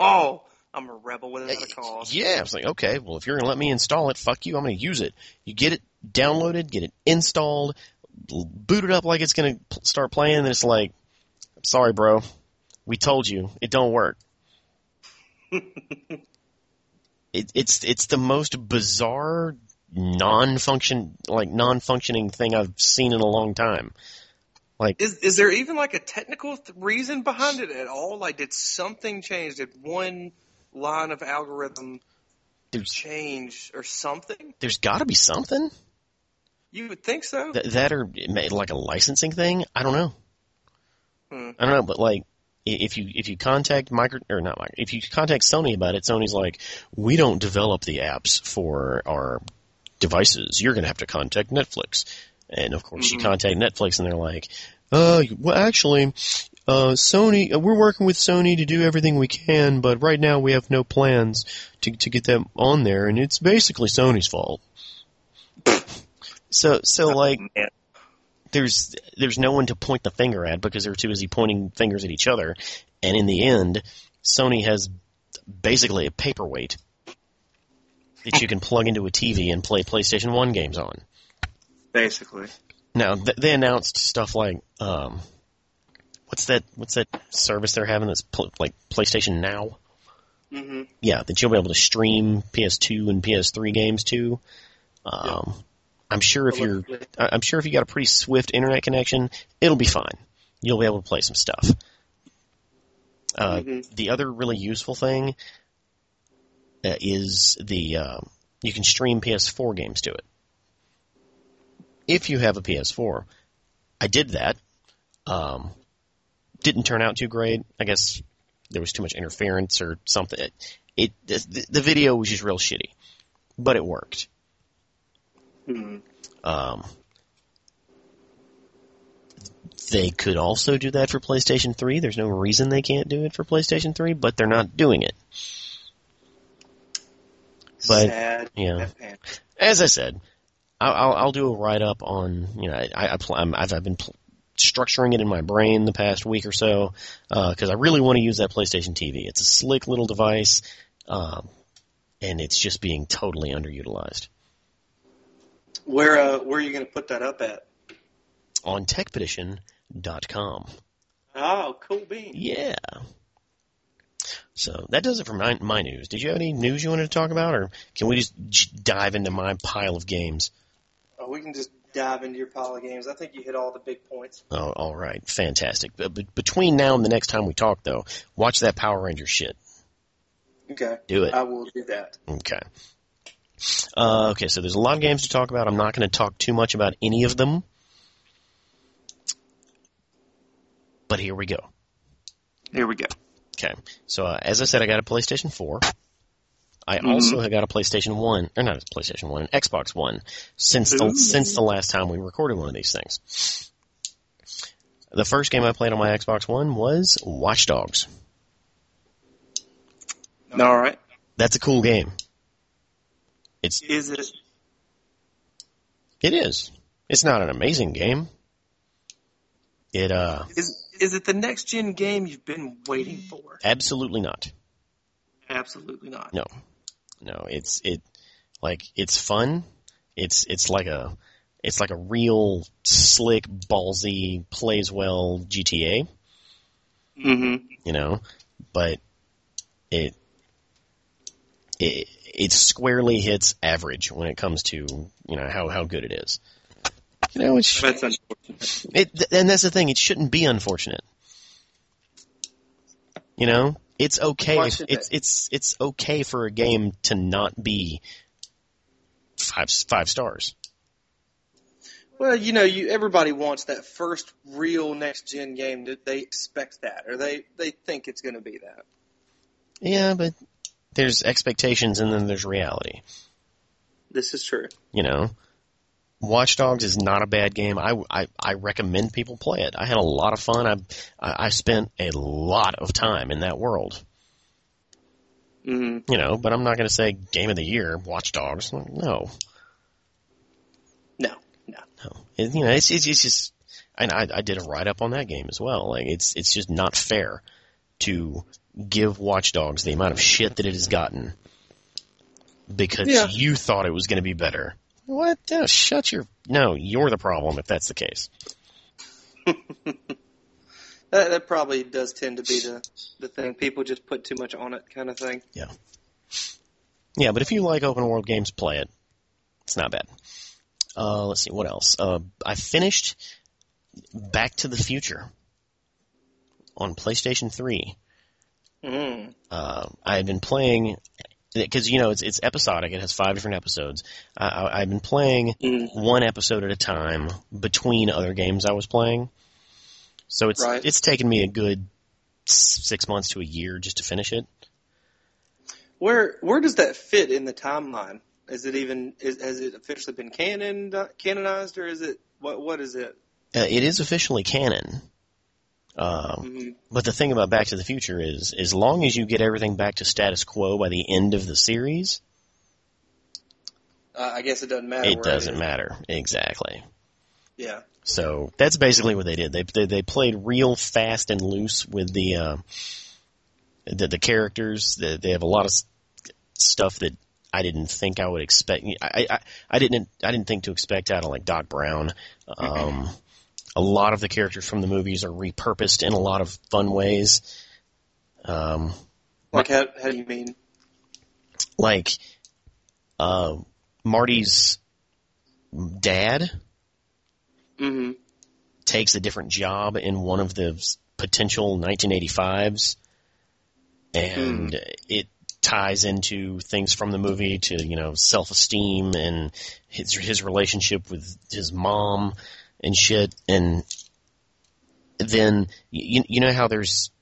Oh, I'm a rebel without a cause. Yeah. I was like, okay, well, if you're going to let me install it, fuck you. I'm going to use it. You get it downloaded, get it installed, boot it up like it's going to start playing, and it's like, sorry, bro. We told you. It don't work. It's the most bizarre non-functioning thing I've seen in a long time. Like, is there even like a technical reason behind it at all? Like, did something change? Did one line of algorithm change or something? There's got to be something. You would think so. That or like a licensing thing? I don't know. I don't know, but like, if you contact if you contact Sony about it, Sony's like, we don't develop the apps for our devices. You're going to have to contact Netflix, and of course, mm-hmm. you contact Netflix, and they're like, well, actually, Sony, we're working with Sony to do everything we can, but right now we have no plans to get them on there, and it's basically Sony's fault. So like. Man. There's no one to point the finger at because they're too busy pointing fingers at each other. And in the end, Sony has basically a paperweight that you can plug into a TV and play PlayStation 1 games on. Basically. Now, they announced stuff like, what's that service they're having that's like PlayStation Now? Mm-hmm. Yeah, that you'll be able to stream PS2 and PS3 games to. Yeah. I'm sure if you got a pretty swift internet connection, it'll be fine. You'll be able to play some stuff. Mm-hmm. The other really useful thing is you can stream PS4 games to it. If you have a PS4, I did that. Didn't turn out too great. I guess there was too much interference or something. The video was just real shitty, but it worked. Mm-hmm. They could also do that for PlayStation 3. There's no reason they can't do it for PlayStation 3, but they're not doing it. But, sad. Yeah. As I said, I'll do a write-up on, you know, I've been structuring it in my brain the past week or so, because I really want to use that PlayStation TV. It's a slick little device, and it's just being totally underutilized. Where are you going to put that up at? On TechEdition.com. Oh, cool beans. Yeah. So that does it for my news. Did you have any news you wanted to talk about, or can we just dive into my pile of games? Oh, we can just dive into your pile of games. I think you hit all the big points. Oh, all right. Fantastic. But between now and the next time we talk, though, watch that Power Ranger shit. Okay. Do it. I will do that. Okay. Okay, so there's a lot of games to talk about. I'm not going to talk too much about any of them. But here we go. Here we go. Okay. So, as I said, I got a PlayStation 4. I also got a PlayStation 1. Or not a PlayStation 1, an Xbox One. Since the last time we recorded one of these things. The first game I played on my Xbox One was Watch Dogs. All right. That's a cool game. It is. It's not an amazing game. It Is it the next-gen game you've been waiting for? Absolutely not. Absolutely not. No. It's fun. It's like a real slick, ballsy, plays well GTA. Mm-hmm. You know, but it squarely hits average when it comes to, you know, how good it is. You know, that's unfortunate. And that's the thing. It shouldn't be unfortunate. You know, it's okay. It's okay for a game to not be five stars. Well, you know, everybody wants that first real next gen game. They expect that, or they think it's going to be that. Yeah, but there's expectations, and then there's reality. This is true. You know. Watch Dogs is not a bad game. I recommend people play it. I had a lot of fun. I spent a lot of time in that world. Mm-hmm. You know, but I'm not going to say game of the year, Watch Dogs. No. You know, it's just, and I did a write up on that game as well. Like it's just not fair to give Watch Dogs the amount of shit that it has gotten because you thought it was going to be better. What? No, you're the problem if that's the case. that probably does tend to be the thing. People just put too much on it kind of thing. Yeah. Yeah, but if you like open world games, play it. It's not bad. Let's see, what else? I finished Back to the Future on PlayStation 3. Mm. I had been playing... Because, you know, it's episodic. It has 5 different episodes. I've been playing one episode at a time between other games I was playing. So it's taken me a good 6 months to a year just to finish it. Where does that fit in the timeline? Is it even has it officially been canonized, or is it what is it? It is officially canon. But the thing about Back to the Future is, as long as you get everything back to status quo by the end of the series, I guess it doesn't matter. It doesn't matter. Exactly. Yeah. So that's basically what they did. They played real fast and loose with the characters. They have a lot of stuff that I didn't think I would expect. I didn't think to expect out of like Doc Brown. A lot of the characters from the movies are repurposed in a lot of fun ways. Like how do you mean? Like Marty's dad takes a different job in one of the potential 1985s, and it ties into things from the movie to, you know, self-esteem and his relationship with his mom. And shit, and then you know how there's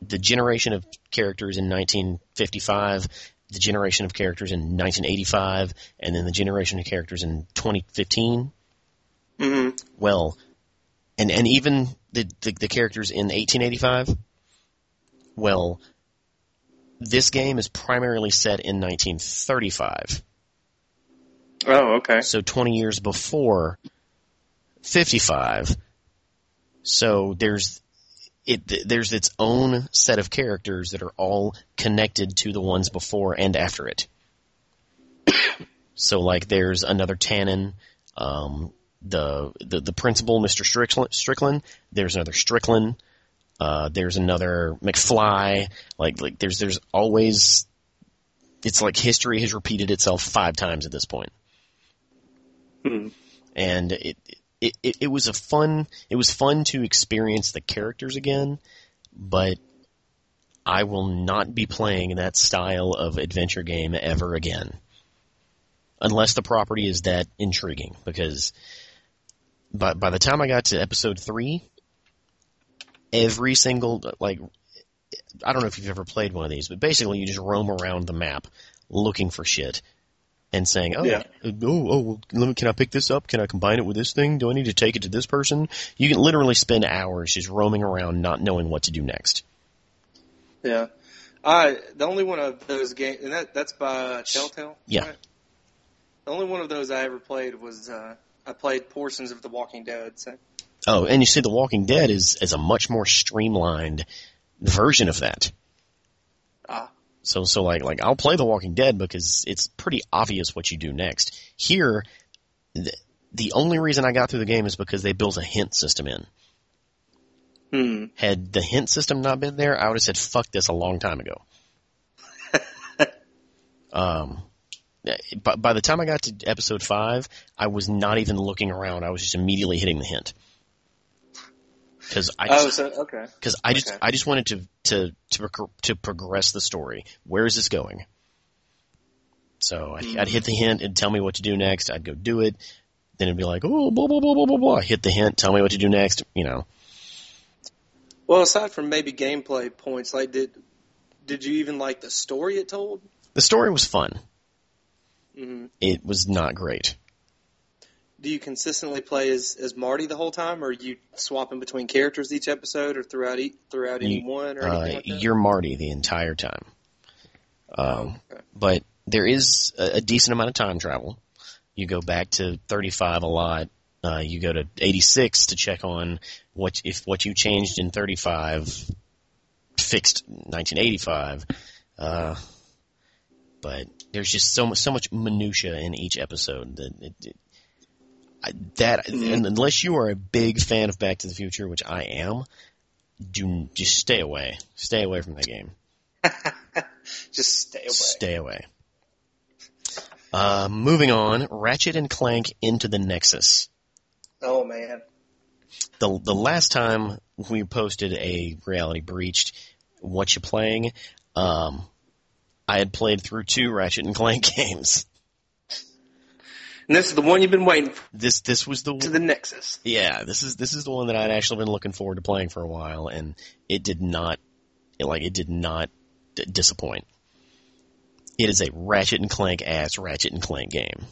the generation of characters in 1955, the generation of characters in 1985, and then the generation of characters in 2015? Mm-hmm. Well, and even the characters in 1885, well, this game is primarily set in 1935. Oh, okay. So 20 years before 55. So there's its own set of characters that are all connected to the ones before and after it. So, like, there's another Tannen, the principal, Mr. Strickland. There's another Strickland. There's another McFly. Like there's always. It's like history has repeated itself 5 times at this point. Mm-hmm. And it was a fun. It was fun to experience the characters again, but I will not be playing that style of adventure game ever again, unless the property is that intriguing. Because by the time I got to episode 3, every single I don't know if you've ever played one of these, but basically you just roam around the map looking for shit and saying, can I pick this up? Can I combine it with this thing? Do I need to take it to this person? You can literally spend hours just roaming around not knowing what to do next. Yeah. The only one of those games, and that's by Telltale? Yeah. Right? The only one of those I ever played was I played portions of The Walking Dead. So. Oh, and you see The Walking Dead is a much more streamlined version of that. So I'll play The Walking Dead because it's pretty obvious what you do next. Here, the only reason I got through the game is because they built a hint system in. Hmm. Had the hint system not been there, I would have said, fuck this a long time ago. By the time I got to episode 5, I was not even looking around. I was just immediately hitting the hint. I just wanted to progress the story. Where is this going? So I'd hit the hint and tell me what to do next. I'd go do it. Then it'd be like, oh, blah, blah, blah, blah, blah, blah. Hit the hint. Tell me what to do next. You know. Well, aside from maybe gameplay points, did you even like the story it told? The story was fun. Mm-hmm. It was not great. Do you consistently play as Marty the whole time, or are you swapping between characters each episode, or throughout each one, or anything like that? You're Marty the entire time. Okay. But there is a decent amount of time travel. You go back to 35 a lot. You go to 86 to check on what you changed in 35 fixed 1985. But there's just so much minutia in each episode that and unless you are a big fan of Back to the Future, which I am, just stay away. Stay away from that game. Just stay away. Stay away. Moving on, Ratchet and Clank Into the Nexus. Oh man. The last time we posted a Reality Breached, what you playing? I had played through 2 Ratchet and Clank games. And this is the one you've been waiting for. This was the one. To the Nexus. Yeah, this is the one that I'd actually been looking forward to playing for a while, and it did not disappoint. It is a Ratchet and Clank ass Ratchet and Clank game.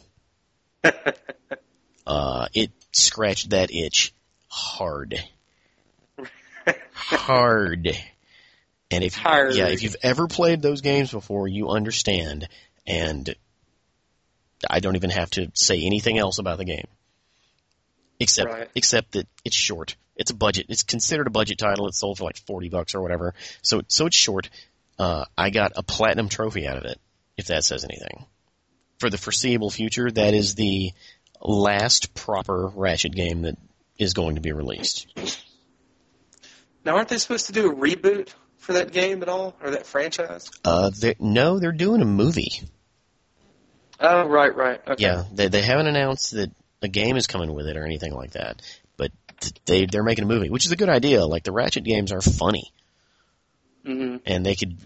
It scratched that itch hard. Hard. And if you've ever played those games before, you understand, and I don't even have to say anything else about the game, except that it's short. It's a budget. It's considered a budget title. It's sold for like $40 or whatever. So it's short. I got a platinum trophy out of it, if that says anything. For the foreseeable future, that is the last proper Ratchet game that is going to be released. Now, aren't they supposed to do a reboot for that game at all, or that franchise? No, they're doing a movie. Oh, right. Okay. Yeah, they haven't announced that a game is coming with it or anything like that, but they're making a movie, which is a good idea. Like, the Ratchet games are funny, mm-hmm. and they could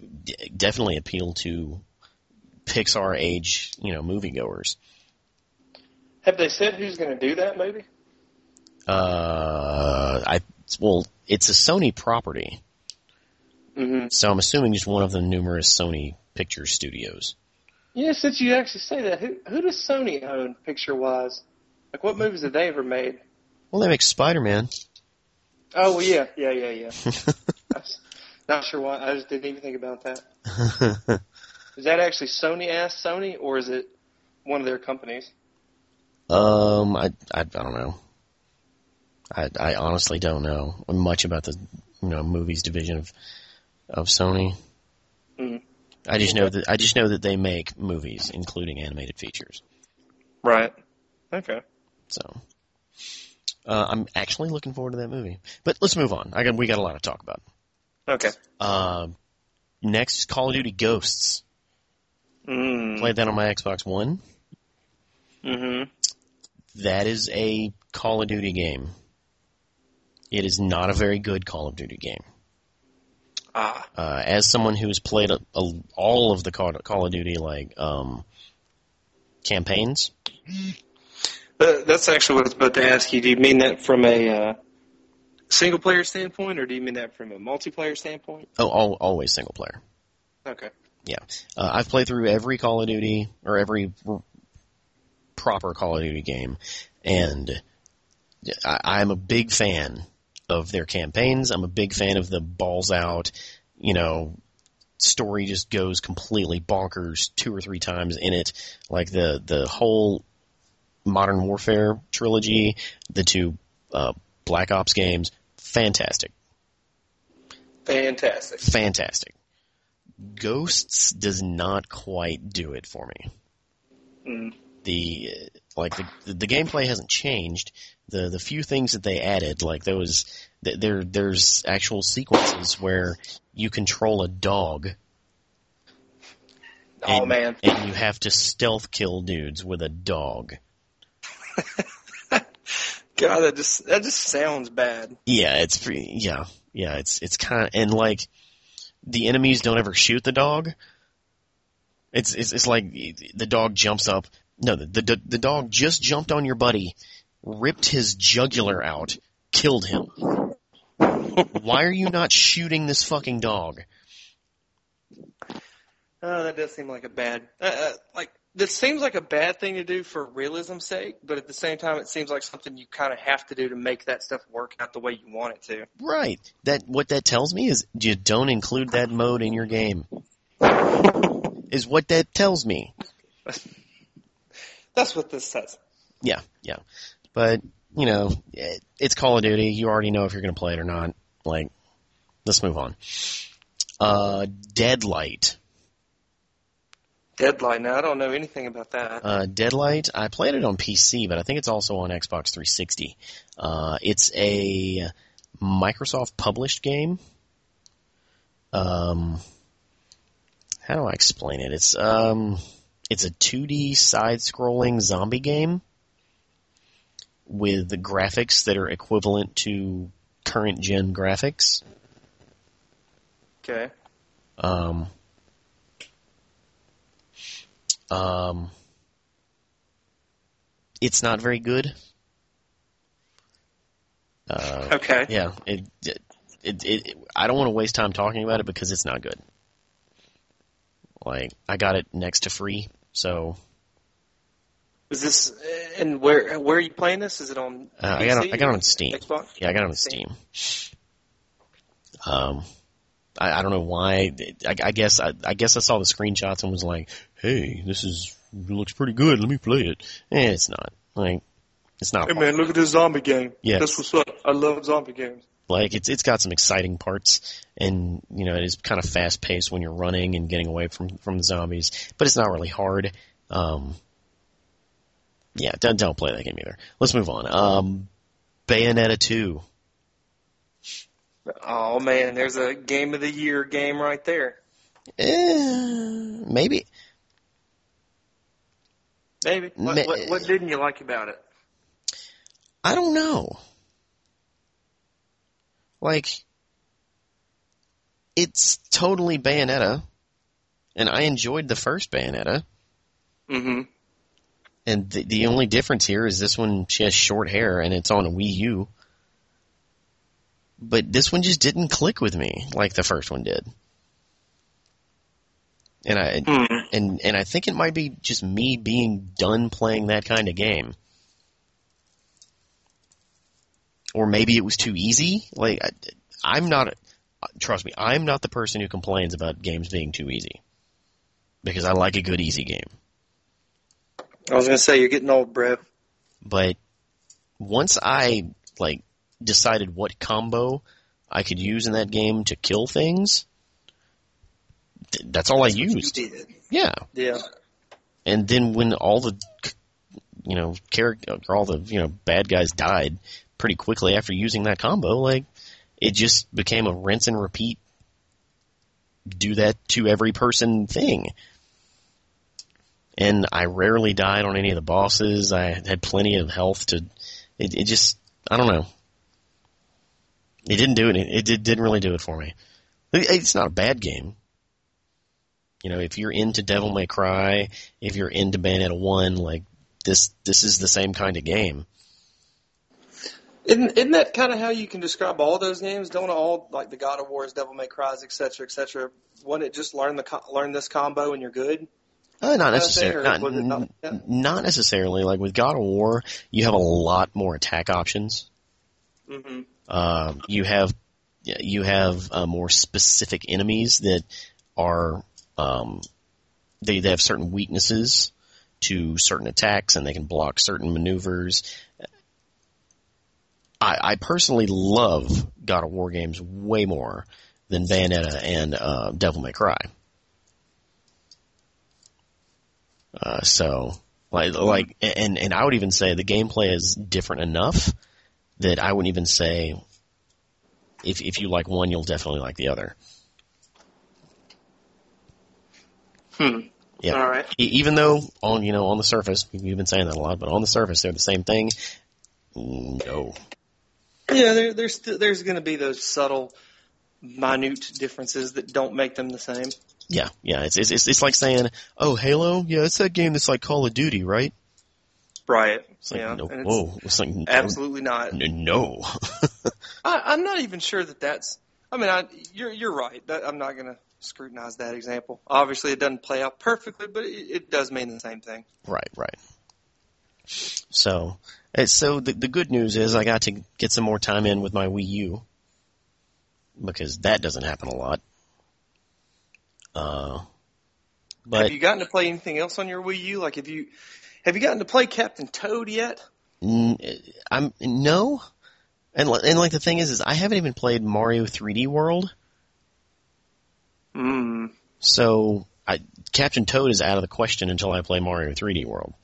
definitely appeal to Pixar age, moviegoers. Have they said who's going to do that movie? It's a Sony property, mm-hmm. so I'm assuming just one of the numerous Sony Pictures studios. Yeah, since you actually say that, who does Sony own picture-wise? Like, what movies have they ever made? Well, they make Spider-Man. Oh, yeah. That's not sure why. I just didn't even think about that. Is that actually Sony-ass Sony, or is it one of their companies? I don't know. I honestly don't know much about the movies division of Sony. Mm-hmm. I just know that they make movies, including animated features. Right. Okay. So, I'm actually looking forward to that movie. But let's move on. We got a lot to talk about. Okay. Next, Call of Duty Ghosts. Played that on my Xbox One. Mm-hmm. That is a Call of Duty game. It is not a very good Call of Duty game. As someone who has played all of the Call of Duty campaigns. That's actually what I was about to ask you. Do you mean that from a single-player standpoint, or do you mean that from a multiplayer standpoint? Oh, always single-player. Okay. Yeah. I've played through every Call of Duty, or every proper Call of Duty game, and I'm a big fan of their campaigns. I'm a big fan of the balls-out, story just goes completely bonkers 2 or 3 times in it. Like the whole Modern Warfare trilogy, the 2 Black Ops games, fantastic. Ghosts does not quite do it for me. Mm. The gameplay hasn't changed. The few things that they added, there's actual sequences where you control a dog. Oh, man. And you have to stealth kill dudes with a dog. God, that just sounds bad. Yeah, it's kind of, and the enemies don't ever shoot the dog. It's like the dog jumps up. No, the dog just jumped on your buddy, ripped his jugular out, killed him. Why are you not shooting this fucking dog? That does seem like a bad... this seems like a bad thing to do for realism's sake, but at the same time it seems like something you kind of have to do to make that stuff work out the way you want it to. Right. What that tells me is you don't include that mode in your game. Is what that tells me. That's what this says. Yeah. But, it's Call of Duty. You already know if you're going to play it or not. Let's move on. Deadlight. Deadlight? Now, I don't know anything about that. Deadlight, I played it on PC, but I think it's also on Xbox 360. It's a Microsoft-published game. How do I explain it? It's a 2D side-scrolling zombie game with the graphics that are equivalent to current-gen graphics. Okay. It's not very good. Okay. Yeah. I don't want to waste time talking about it because it's not good. I got it next to free. So, is this and where are you playing this? Is it on? PC? I got it on Steam. Xbox? Yeah, I got it on Steam. I don't know why. I guess I saw the screenshots and was like, "Hey, this looks pretty good. Let me play it." It's not. It's not. Hey man, look at this zombie game. Yeah, that's what's up. I love zombie games. It's got some exciting parts, and it is kind of fast paced when you're running and getting away from the zombies, but it's not really hard. Yeah, don't play that game either. Let's move on. Bayonetta 2. Oh man, there's a game of the year game right there. Maybe. Maybe. What didn't you like about it? I don't know. It's totally Bayonetta, and I enjoyed the first Bayonetta. Mm-hmm. And the only difference here is this one, she has short hair, and it's on a Wii U. But this one just didn't click with me like the first one did. And I think it might be just me being done playing that kind of game. or maybe it was too easy. Like, I'm not, trust me, I'm not the person who complains about games being too easy, because I like a good easy game. I was going to say, you're getting old, bro. But once I, like, decided what combo I could use in that game to kill things, that's all I used. You did. Yeah. Yeah. And then when all the, you know, character, all the, you know, bad guys died pretty quickly after using that combo, like, it just became a rinse and repeat, do that to every person thing. And I rarely died on any of the bosses. I had plenty of health to, it just, I don't know. It didn't do it. It didn't really do it for me. It's not a bad game. You know, if you're into Devil May Cry, if you're into Bayonetta 1, like, this is the same kind of game. Isn't that kind of how you can describe all those games? Don't all, like, the God of Wars, Devil May Cries, etc., etc., wouldn't it just learn this combo and you're good? Not necessarily. Not necessarily. Like, with God of War, you have a lot more attack options. Mm-hmm. You have more specific enemies that are... They have certain weaknesses to certain attacks, and they can block certain maneuvers. I personally love God of War games way more than Bayonetta and Devil May Cry. So I would even say the gameplay is different enough that I wouldn't even say if you like one, you'll definitely like the other. Hmm. Yeah. All right. Even though on the surface, we've been saying that a lot, but on the surface they're the same thing. No. Yeah, there's going to be those subtle, minute differences that don't make them the same. Yeah, yeah. It's like saying, oh, Halo. Yeah, it's that game that's like Call of Duty, right? Right. It's like, yeah. No, and whoa. It's like absolutely not. No. I'm not even sure that that's. I mean, you're right. I'm not going to scrutinize that example. Obviously, it doesn't play out perfectly, but it does mean the same thing. Right, right. So the good news is I got to get some more time in with my Wii U, because that doesn't happen a lot. But have you gotten to play anything else on your Wii U? Like, have you gotten to play Captain Toad yet? No. And like the thing is I haven't even played Mario 3D World. Mm. So Captain Toad is out of the question until I play Mario 3D World,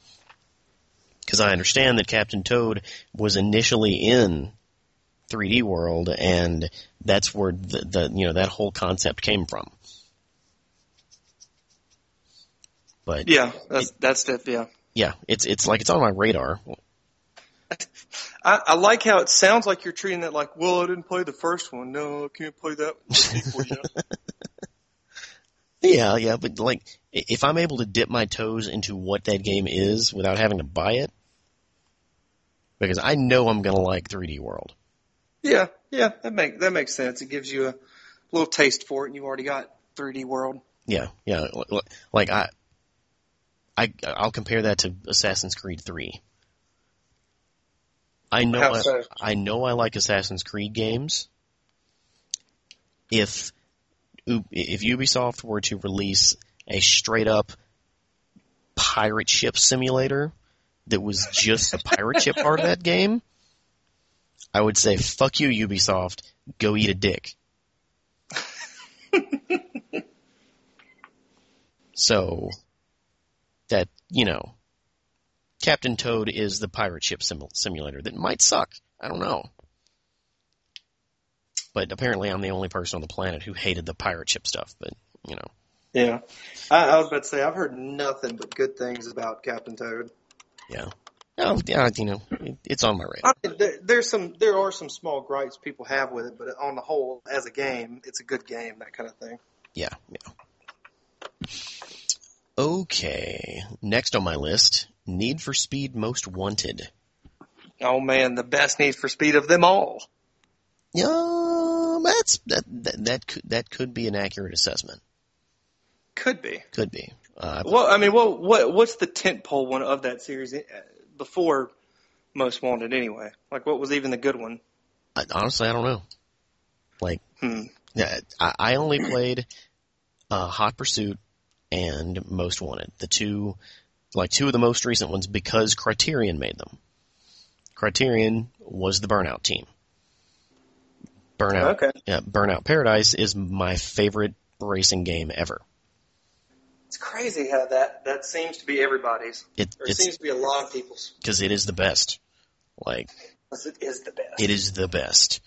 because I understand that Captain Toad was initially in 3D World, and that's where the that whole concept came from. But yeah, that's it. Yeah, yeah. It's like it's on my radar. I like how it sounds like you're treating it like, well, I didn't play the first one. No, I can't play that one. Yeah, yeah, but like, if I'm able to dip my toes into what that game is without having to buy it, because I know I'm gonna like 3D World. Yeah, yeah, that makes sense. It gives you a little taste for it, and you already got 3D World. Yeah, yeah, like I'll compare that to Assassin's Creed 3. I know I like Assassin's Creed games. If Ubisoft were to release a straight-up pirate ship simulator that was just the pirate ship part of that game, I would say, fuck you, Ubisoft, go eat a dick. So, that, Captain Toad is the pirate ship simulator that might suck. I don't know. But apparently I'm the only person on the planet who hated the pirate ship stuff, but, Yeah. I was about to say, I've heard nothing but good things about Captain Toad. Yeah. Oh, yeah, it's on my radar. There are some small gripes people have with it, but on the whole, as a game, it's a good game, that kind of thing. Yeah, yeah. Okay. Next on my list, Need for Speed Most Wanted. Oh, man, the best Need for Speed of them all. That could be an accurate assessment. Could be. What's the tentpole one of that series before Most Wanted anyway? Like, what was even the good one? Honestly, I don't know. Like, yeah, I only played Hot Pursuit and Most Wanted. The two, like two of the most recent ones, because Criterion made them. Criterion was the Burnout team. Burnout, okay. Yeah, Burnout Paradise is my favorite racing game ever. It's crazy how that seems to be everybody's. It seems to be a lot of people's. Because it is the best. Like, it is the best. It is the best.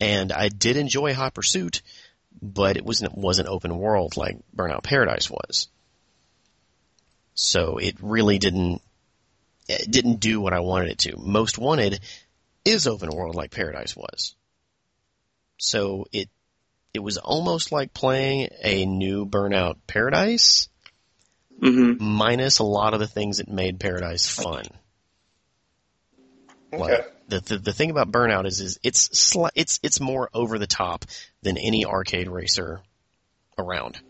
And I did enjoy Hot Pursuit, but it wasn't open world like Burnout Paradise was. So it really didn't do what I wanted it to. Most Wanted is open world like Paradise was. So it was almost like playing a new Burnout Paradise, minus a lot of the things that made Paradise fun. Okay. Like, the thing about Burnout is it's more over the top than any arcade racer around.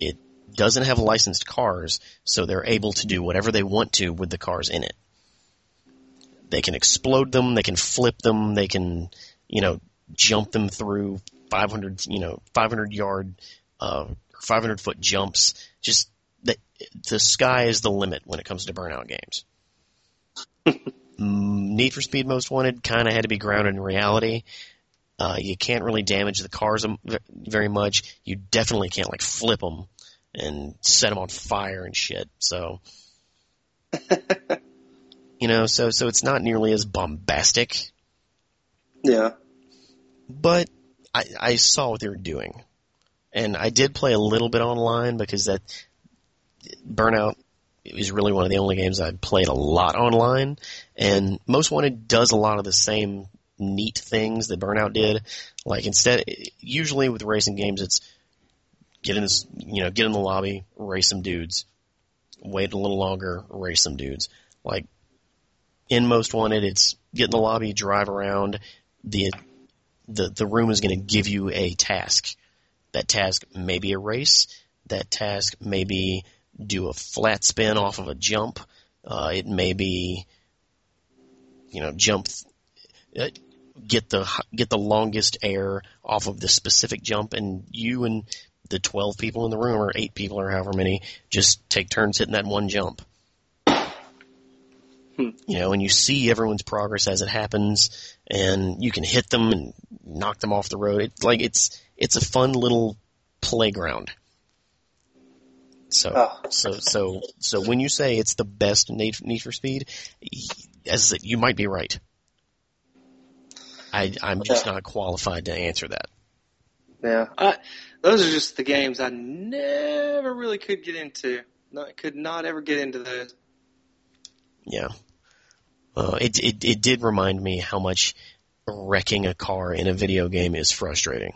It doesn't have licensed cars, so they're able to do whatever they want to with the cars in it. They can explode them, they can flip them, they can, jump them through 500 foot jumps. Just the sky is the limit when it comes to Burnout games. Need for Speed Most Wanted kind of had to be grounded in reality. You can't really damage the cars very much. You definitely can't flip them and set them on fire and shit. So, so it's not nearly as bombastic. Yeah. But I saw what they were doing. And I did play a little bit online because Burnout is really one of the only games I've played a lot online. And Most Wanted does a lot of the same neat things that Burnout did. Like, instead, usually with racing games, it's get in the lobby, race some dudes. Wait a little longer, race some dudes. Like, in Most Wanted, it's get in the lobby, drive around, the room is going to give you a task. That task may be a race. That task may be do a flat spin off of a jump. It may be, jump, get the longest air off of this specific jump. And you and the 12 people in the room, or 8 people, or however many, just take turns hitting that one jump. And you see everyone's progress as it happens, and you can hit them and knock them off the road. It's a fun little playground. So when you say it's the best Need for Speed, as you might be right. I'm just not qualified to answer that. Yeah, those are just the games I never really could get into. Could not ever get into those. Yeah. It did remind me how much wrecking a car in a video game is frustrating.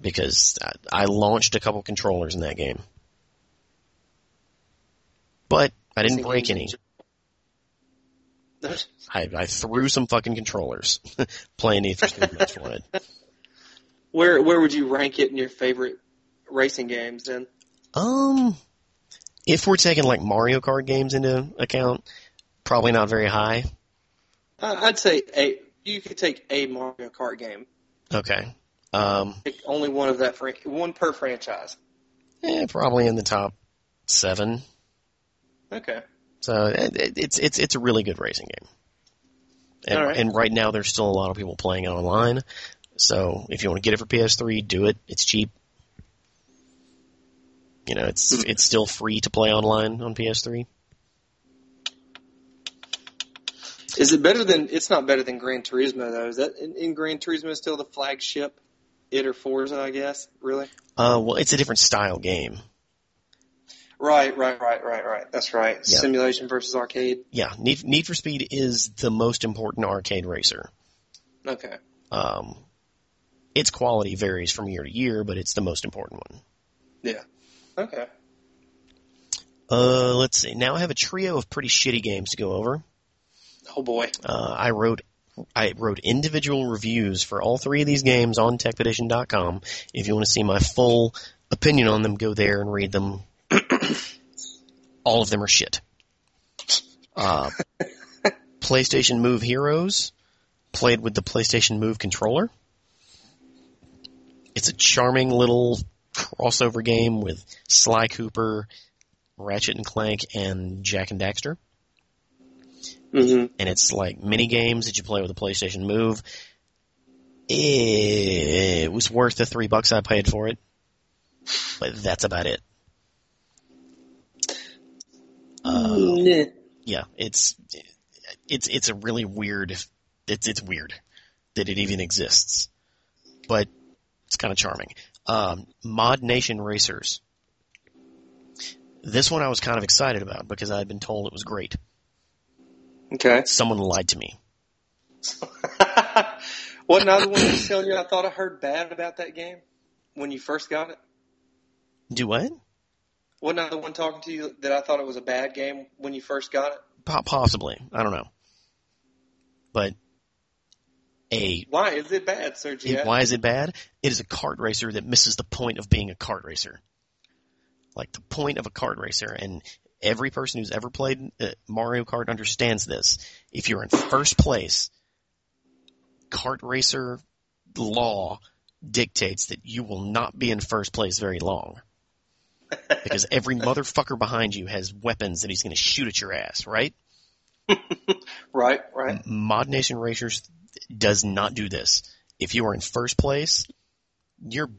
Because I launched a couple controllers in that game. But I didn't break any. I threw some fucking controllers playing Need for Speed Most Wanted. Where would you rank it in your favorite racing games then? If we're taking Mario Kart games into account, probably not very high. I'd say you could take a Mario Kart game. Okay. Pick only one of that one per franchise. Yeah, probably in the top 7. Okay. So it's a really good racing game. And, all right. And right now there's still a lot of people playing it online. So if you want to get it for PS3, do it. It's cheap. It's still free to play online on PS3. Is it better than? It's not better than Gran Turismo though. Is that in Gran Turismo still the flagship? It or Forza, I guess. Really? Well, it's a different style game. Right. That's right. Yeah. Simulation versus arcade. Yeah, Need for Speed is the most important arcade racer. Okay. Its quality varies from year to year, but it's the most important one. Yeah. Okay. Let's see. Now I have a trio of pretty shitty games to go over. Oh boy. I wrote individual reviews for all 3 of these games on TechEdition.com. If you want to see my full opinion on them, go there and read them. All of them are shit. PlayStation Move Heroes, played with the PlayStation Move controller. It's a charming little crossover game with Sly Cooper, Ratchet and Clank, and Jack and Daxter. Mm-hmm. And it's like mini games that you play with the PlayStation Move. It was worth the $3 I paid for it, but that's about it. Yeah, it's a really weird. It's weird that it even exists, but it's kind of charming. Mod Nation Racers. This one I was kind of excited about because I had been told it was great. Okay. Someone lied to me. Wasn't I the one that's telling you I thought I heard bad about that game when you first got it? Do what? Wasn't I the one talking to you that I thought it was a bad game when you first got it? Possibly. I don't know. But why is it bad, Sergio? Why is it bad? It is a kart racer that misses the point of being a kart racer. Like the point of a kart racer, and every person who's ever played Mario Kart understands this. If you're in first place, kart racer law dictates that you will not be in first place very long. Because every motherfucker behind you has weapons that he's going to shoot at your ass, right? Right. Mod Nation Racers does not do this. If you are in first place, you're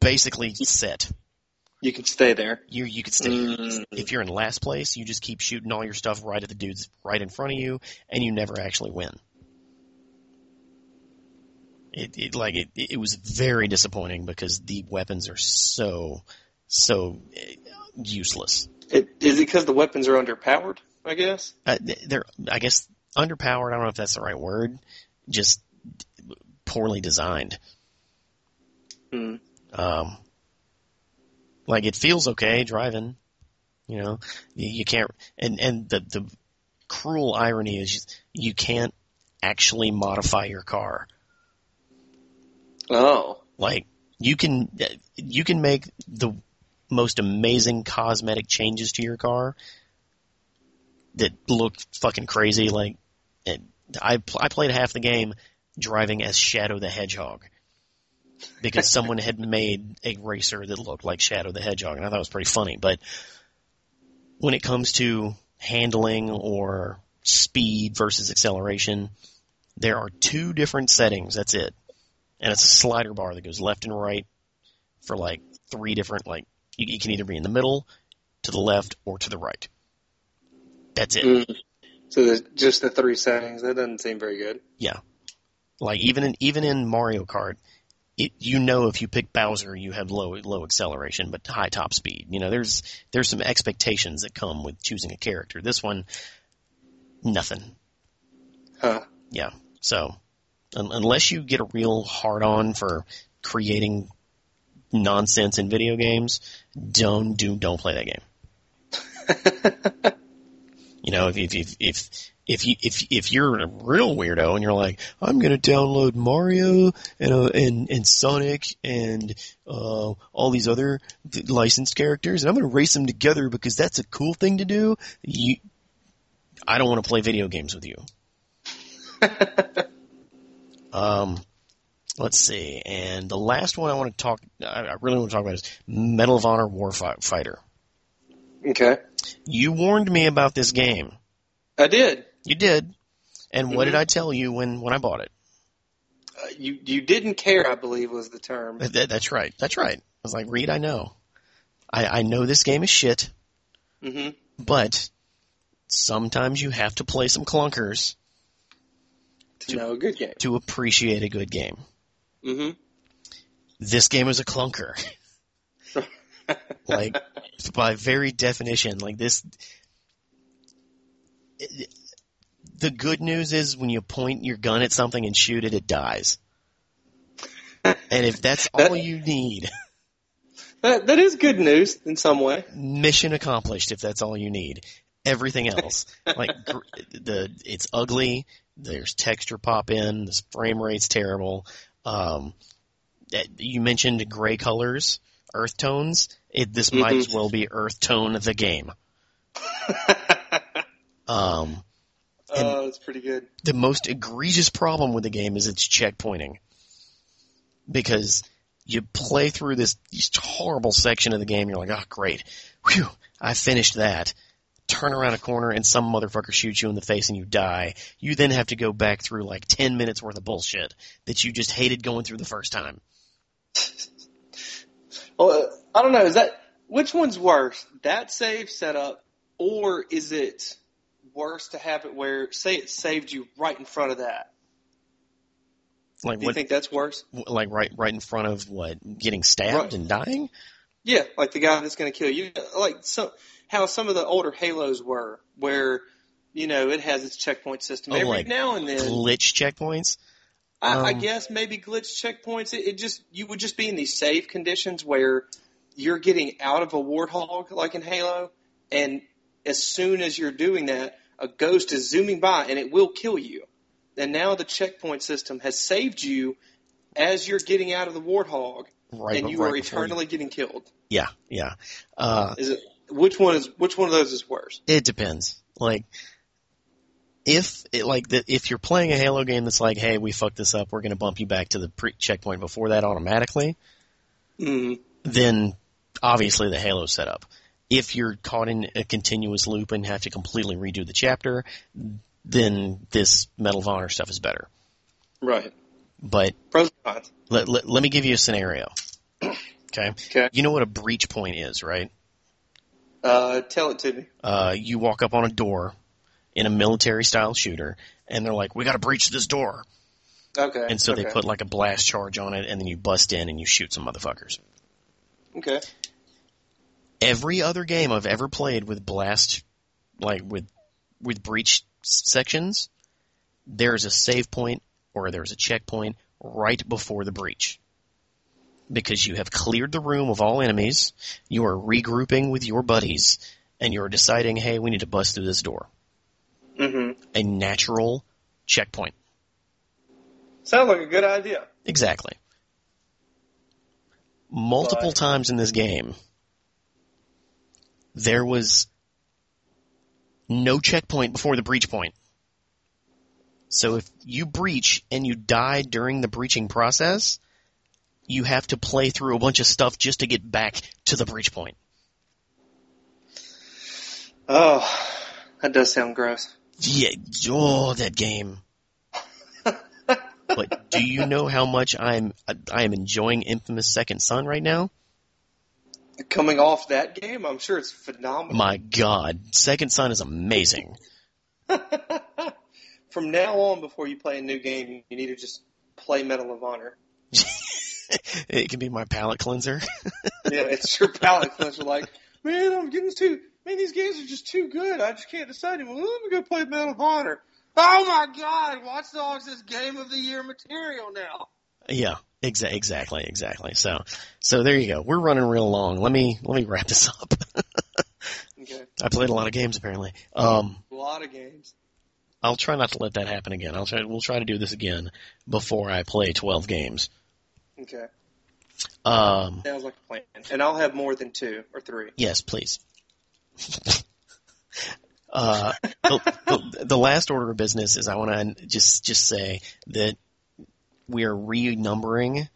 basically set. You can stay there. You can stay there. If you're in last place, you just keep shooting all your stuff right at the dudes right in front of you, and you never actually win. It was very disappointing because the weapons are so useless. Is it because the weapons are underpowered, I guess? They're underpowered. I don't know if that's the right word. Just poorly designed. Mm. It feels okay driving, you know. You can't, and the cruel irony is you can't actually modify your car. Oh, you can make the most amazing cosmetic changes to your car that look fucking crazy. Like, I played half the game driving as Shadow the Hedgehog. Because someone had made a racer that looked like Shadow the Hedgehog, and I thought it was pretty funny. But when it comes to handling or speed versus acceleration, there are two different settings. That's it. And it's a slider bar that goes left and right for three different, you can either be in the middle, to the left, or to the right. That's it. So there's just the three settings. That doesn't seem very good. Yeah. Even in Mario Kart, if you pick Bowser, you have low acceleration but high top speed. You know, there's some expectations that come with choosing a character. This one, nothing. Huh. Yeah. So, unless you get a real hard-on for creating nonsense in video games, don't play that game. You know, if you're a real weirdo and you're like, I'm gonna download Mario and Sonic and all these other licensed characters and I'm gonna race them together because that's a cool thing to do. I don't want to play video games with you. Let's see. And the last one I really want to talk about is Medal of Honor Warfighter. Okay. You warned me about this game. I did. You did. And what did I tell you when I bought it? You didn't care, I believe, was the term. That's right. I was like, Reed, I know. I know this game is shit. Mm-hmm. But sometimes you have to play some clunkers to know a good game. To appreciate a good game. Mm-hmm. This game is a clunker. By very definition, this... The good news is when you point your gun at something and shoot it, it dies. And if that's all you need... That is good news in some way. Mission accomplished if that's all you need. Everything else. It's ugly, there's texture pop-in, the frame rate's terrible. You mentioned gray colors, earth tones. This might as well be earth tone of the game. It's pretty good. The most egregious problem with the game is its checkpointing, because you play through this horrible section of the game. You're like, oh, great. Whew, I finished that. Turn around a corner and some motherfucker shoots you in the face and you die. You then have to go back through like 10 minutes worth of bullshit that you just hated going through the first time. Well, I don't know. Is that which one's worse? That save setup, or is it worse to have it where, say, it saved you right in front of that? Like, do you think that's worse? Like right in front of what? Getting stabbed and dying? Yeah, like the guy that's going to kill you. Like how some of the older Halos were, where, you know, it has its checkpoint system every now and then. Glitch checkpoints? I guess maybe glitch checkpoints. It just, you would just be in these safe conditions where you're getting out of a warthog, like in Halo, and as soon as you're doing that, a ghost is zooming by and it will kill you. And now the checkpoint system has saved you as you're getting out of the warthog, and you are eternally getting killed. Yeah, yeah. Which one of those is worse? It depends. Like, if you're playing a Halo game that's like, hey, we fucked this up, we're going to bump you back to the checkpoint before that automatically, then obviously the Halo setup. If you're caught in a continuous loop and have to completely redo the chapter, then this Medal of Honor stuff is better. Right. But pros and cons. Let me give you a scenario. Okay. You know what a breach point is, right? Tell it to me. You walk up on a door in a military-style shooter, and they're like, we got to breach this door. Okay. And so they put like a blast charge on it, and then you bust in and you shoot some motherfuckers. Okay. Every other game I've ever played with blast, like with breach sections, there's a save point or there's a checkpoint right before the breach. Because you have cleared the room of all enemies, you are regrouping with your buddies, and you're deciding, hey, we need to bust through this door. Mm-hmm. A natural checkpoint. Sounds like a good idea. Exactly. Multiple times in this game, there was no checkpoint before the breach point. So if you breach and you die during the breaching process, you have to play through a bunch of stuff just to get back to the breach point. Oh, that does sound gross. Yeah, that game. But do you know how much I am enjoying Infamous Second Son right now? Coming off that game, I'm sure it's phenomenal. My God, Second Son is amazing. From now on, before you play a new game, you need to just play Medal of Honor. It can be my palate cleanser. Yeah, it's your palate cleanser. Like, man, I'm getting these games are just too good. I just can't decide anymore. Let me go play Medal of Honor. Oh my God, Watch Dogs is Game of the Year material now. Yeah. Exactly. So there you go. We're running real long. Let me wrap this up. Okay. I played a lot of games apparently. A lot of games. I'll try not to let that happen again. We'll try to do this again before I play 12 games. Okay. Sounds like a plan. And I'll have more than 2 or 3. Yes, please. The last order of business is I want to just say that we are renumbering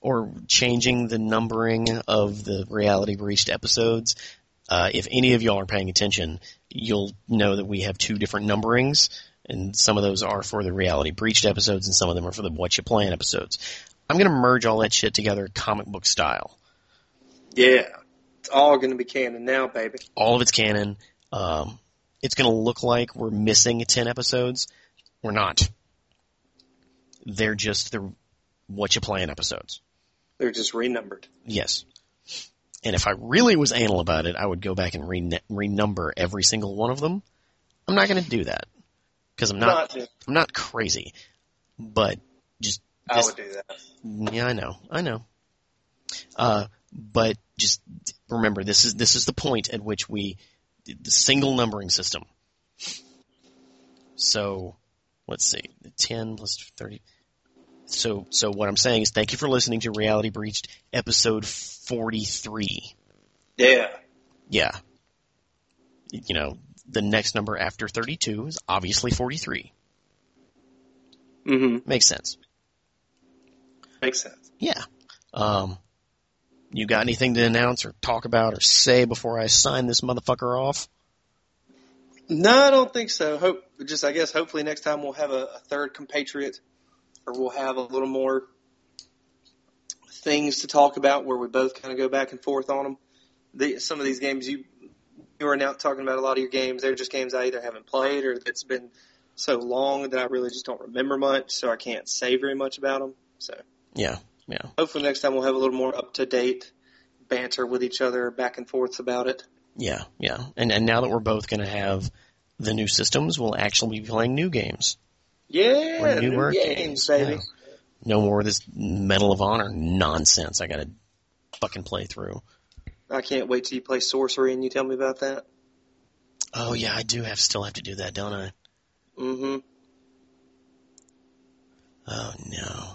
or changing the numbering of the Reality Breached episodes. If any of y'all are paying attention, you'll know that we have 2 different numberings, and some of those are for the Reality Breached episodes, and some of them are for the What You Playin' episodes. I'm going to merge all that shit together comic book style. Yeah. It's all going to be canon now, baby. All of it's canon. It's going to look like we're missing 10 episodes. We're not. They're just the What You Playin' episodes. They're just renumbered. Yes. And if I really was anal about it, I would go back and renumber every single one of them. I'm not going to do that because I'm not crazy. But just I would do that. Yeah, I know. But just remember, this is the point at which we did the single numbering system. So. Let's see, 10 plus 30. So what I'm saying is thank you for listening to Reality Breached episode 43. Yeah. You know, the next number after 32 is obviously 43. Mm-hmm. Makes sense. Makes sense. Yeah. You got anything to announce or talk about or say before I sign this motherfucker off? No, I don't think so. Hopefully next time we'll have a third compatriot, or we'll have a little more things to talk about where we both kind of go back and forth on them. Some of these games you are now talking about, a lot of your games, they're just games I either haven't played or that's been so long that I really just don't remember much, so I can't say very much about them. So yeah. Hopefully next time we'll have a little more up-to-date banter with each other, back and forth about it. Yeah. And now that we're both going to have the new systems, we'll actually be playing new games. Yeah, newer games, baby. Yeah. No more of this Medal of Honor nonsense I got to fucking play through. I can't wait till you play Sorcery and you tell me about that. Oh, yeah, I do still have to do that, don't I? Mm-hmm. Oh, no.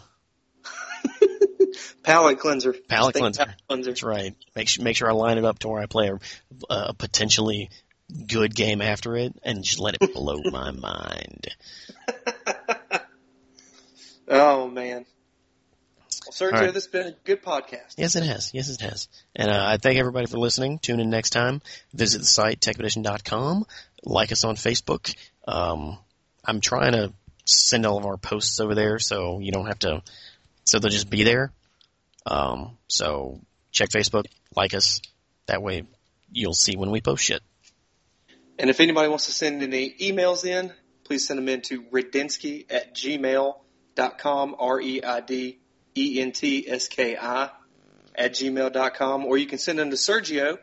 Palate cleanser. That's right. Make sure I line it up to where I play a potentially good game after it and just let it blow my mind. Oh, man. Well, Sergio, right. This has been a good podcast. Yes, it has. And I thank everybody for listening. Tune in next time. Visit the site, techedition.com. Like us on Facebook. I'm trying to send all of our posts over there so you don't have to – so they'll just be there. So check Facebook, like us. That way you'll see when we post shit. And if anybody wants to send any emails in, please send them in to redinski@gmail.com, REIDENTSKI@gmail.com, or you can send them to Sergio.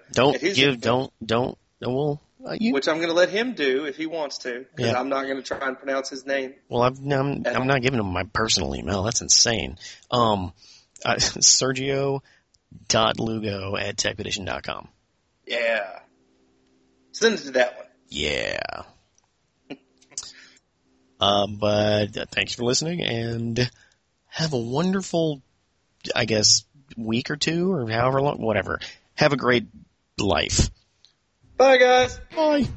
Which I'm going to let him do if he wants to, because I'm not going to try and pronounce his name. Well, I'm not giving him my personal email. That's insane. Sergio.Lugo@techedition.com. Yeah. Send it to that one. Yeah. But thanks for listening, and have a wonderful, I guess, week or two or however long, whatever. Have a great life. Bye, guys. Bye.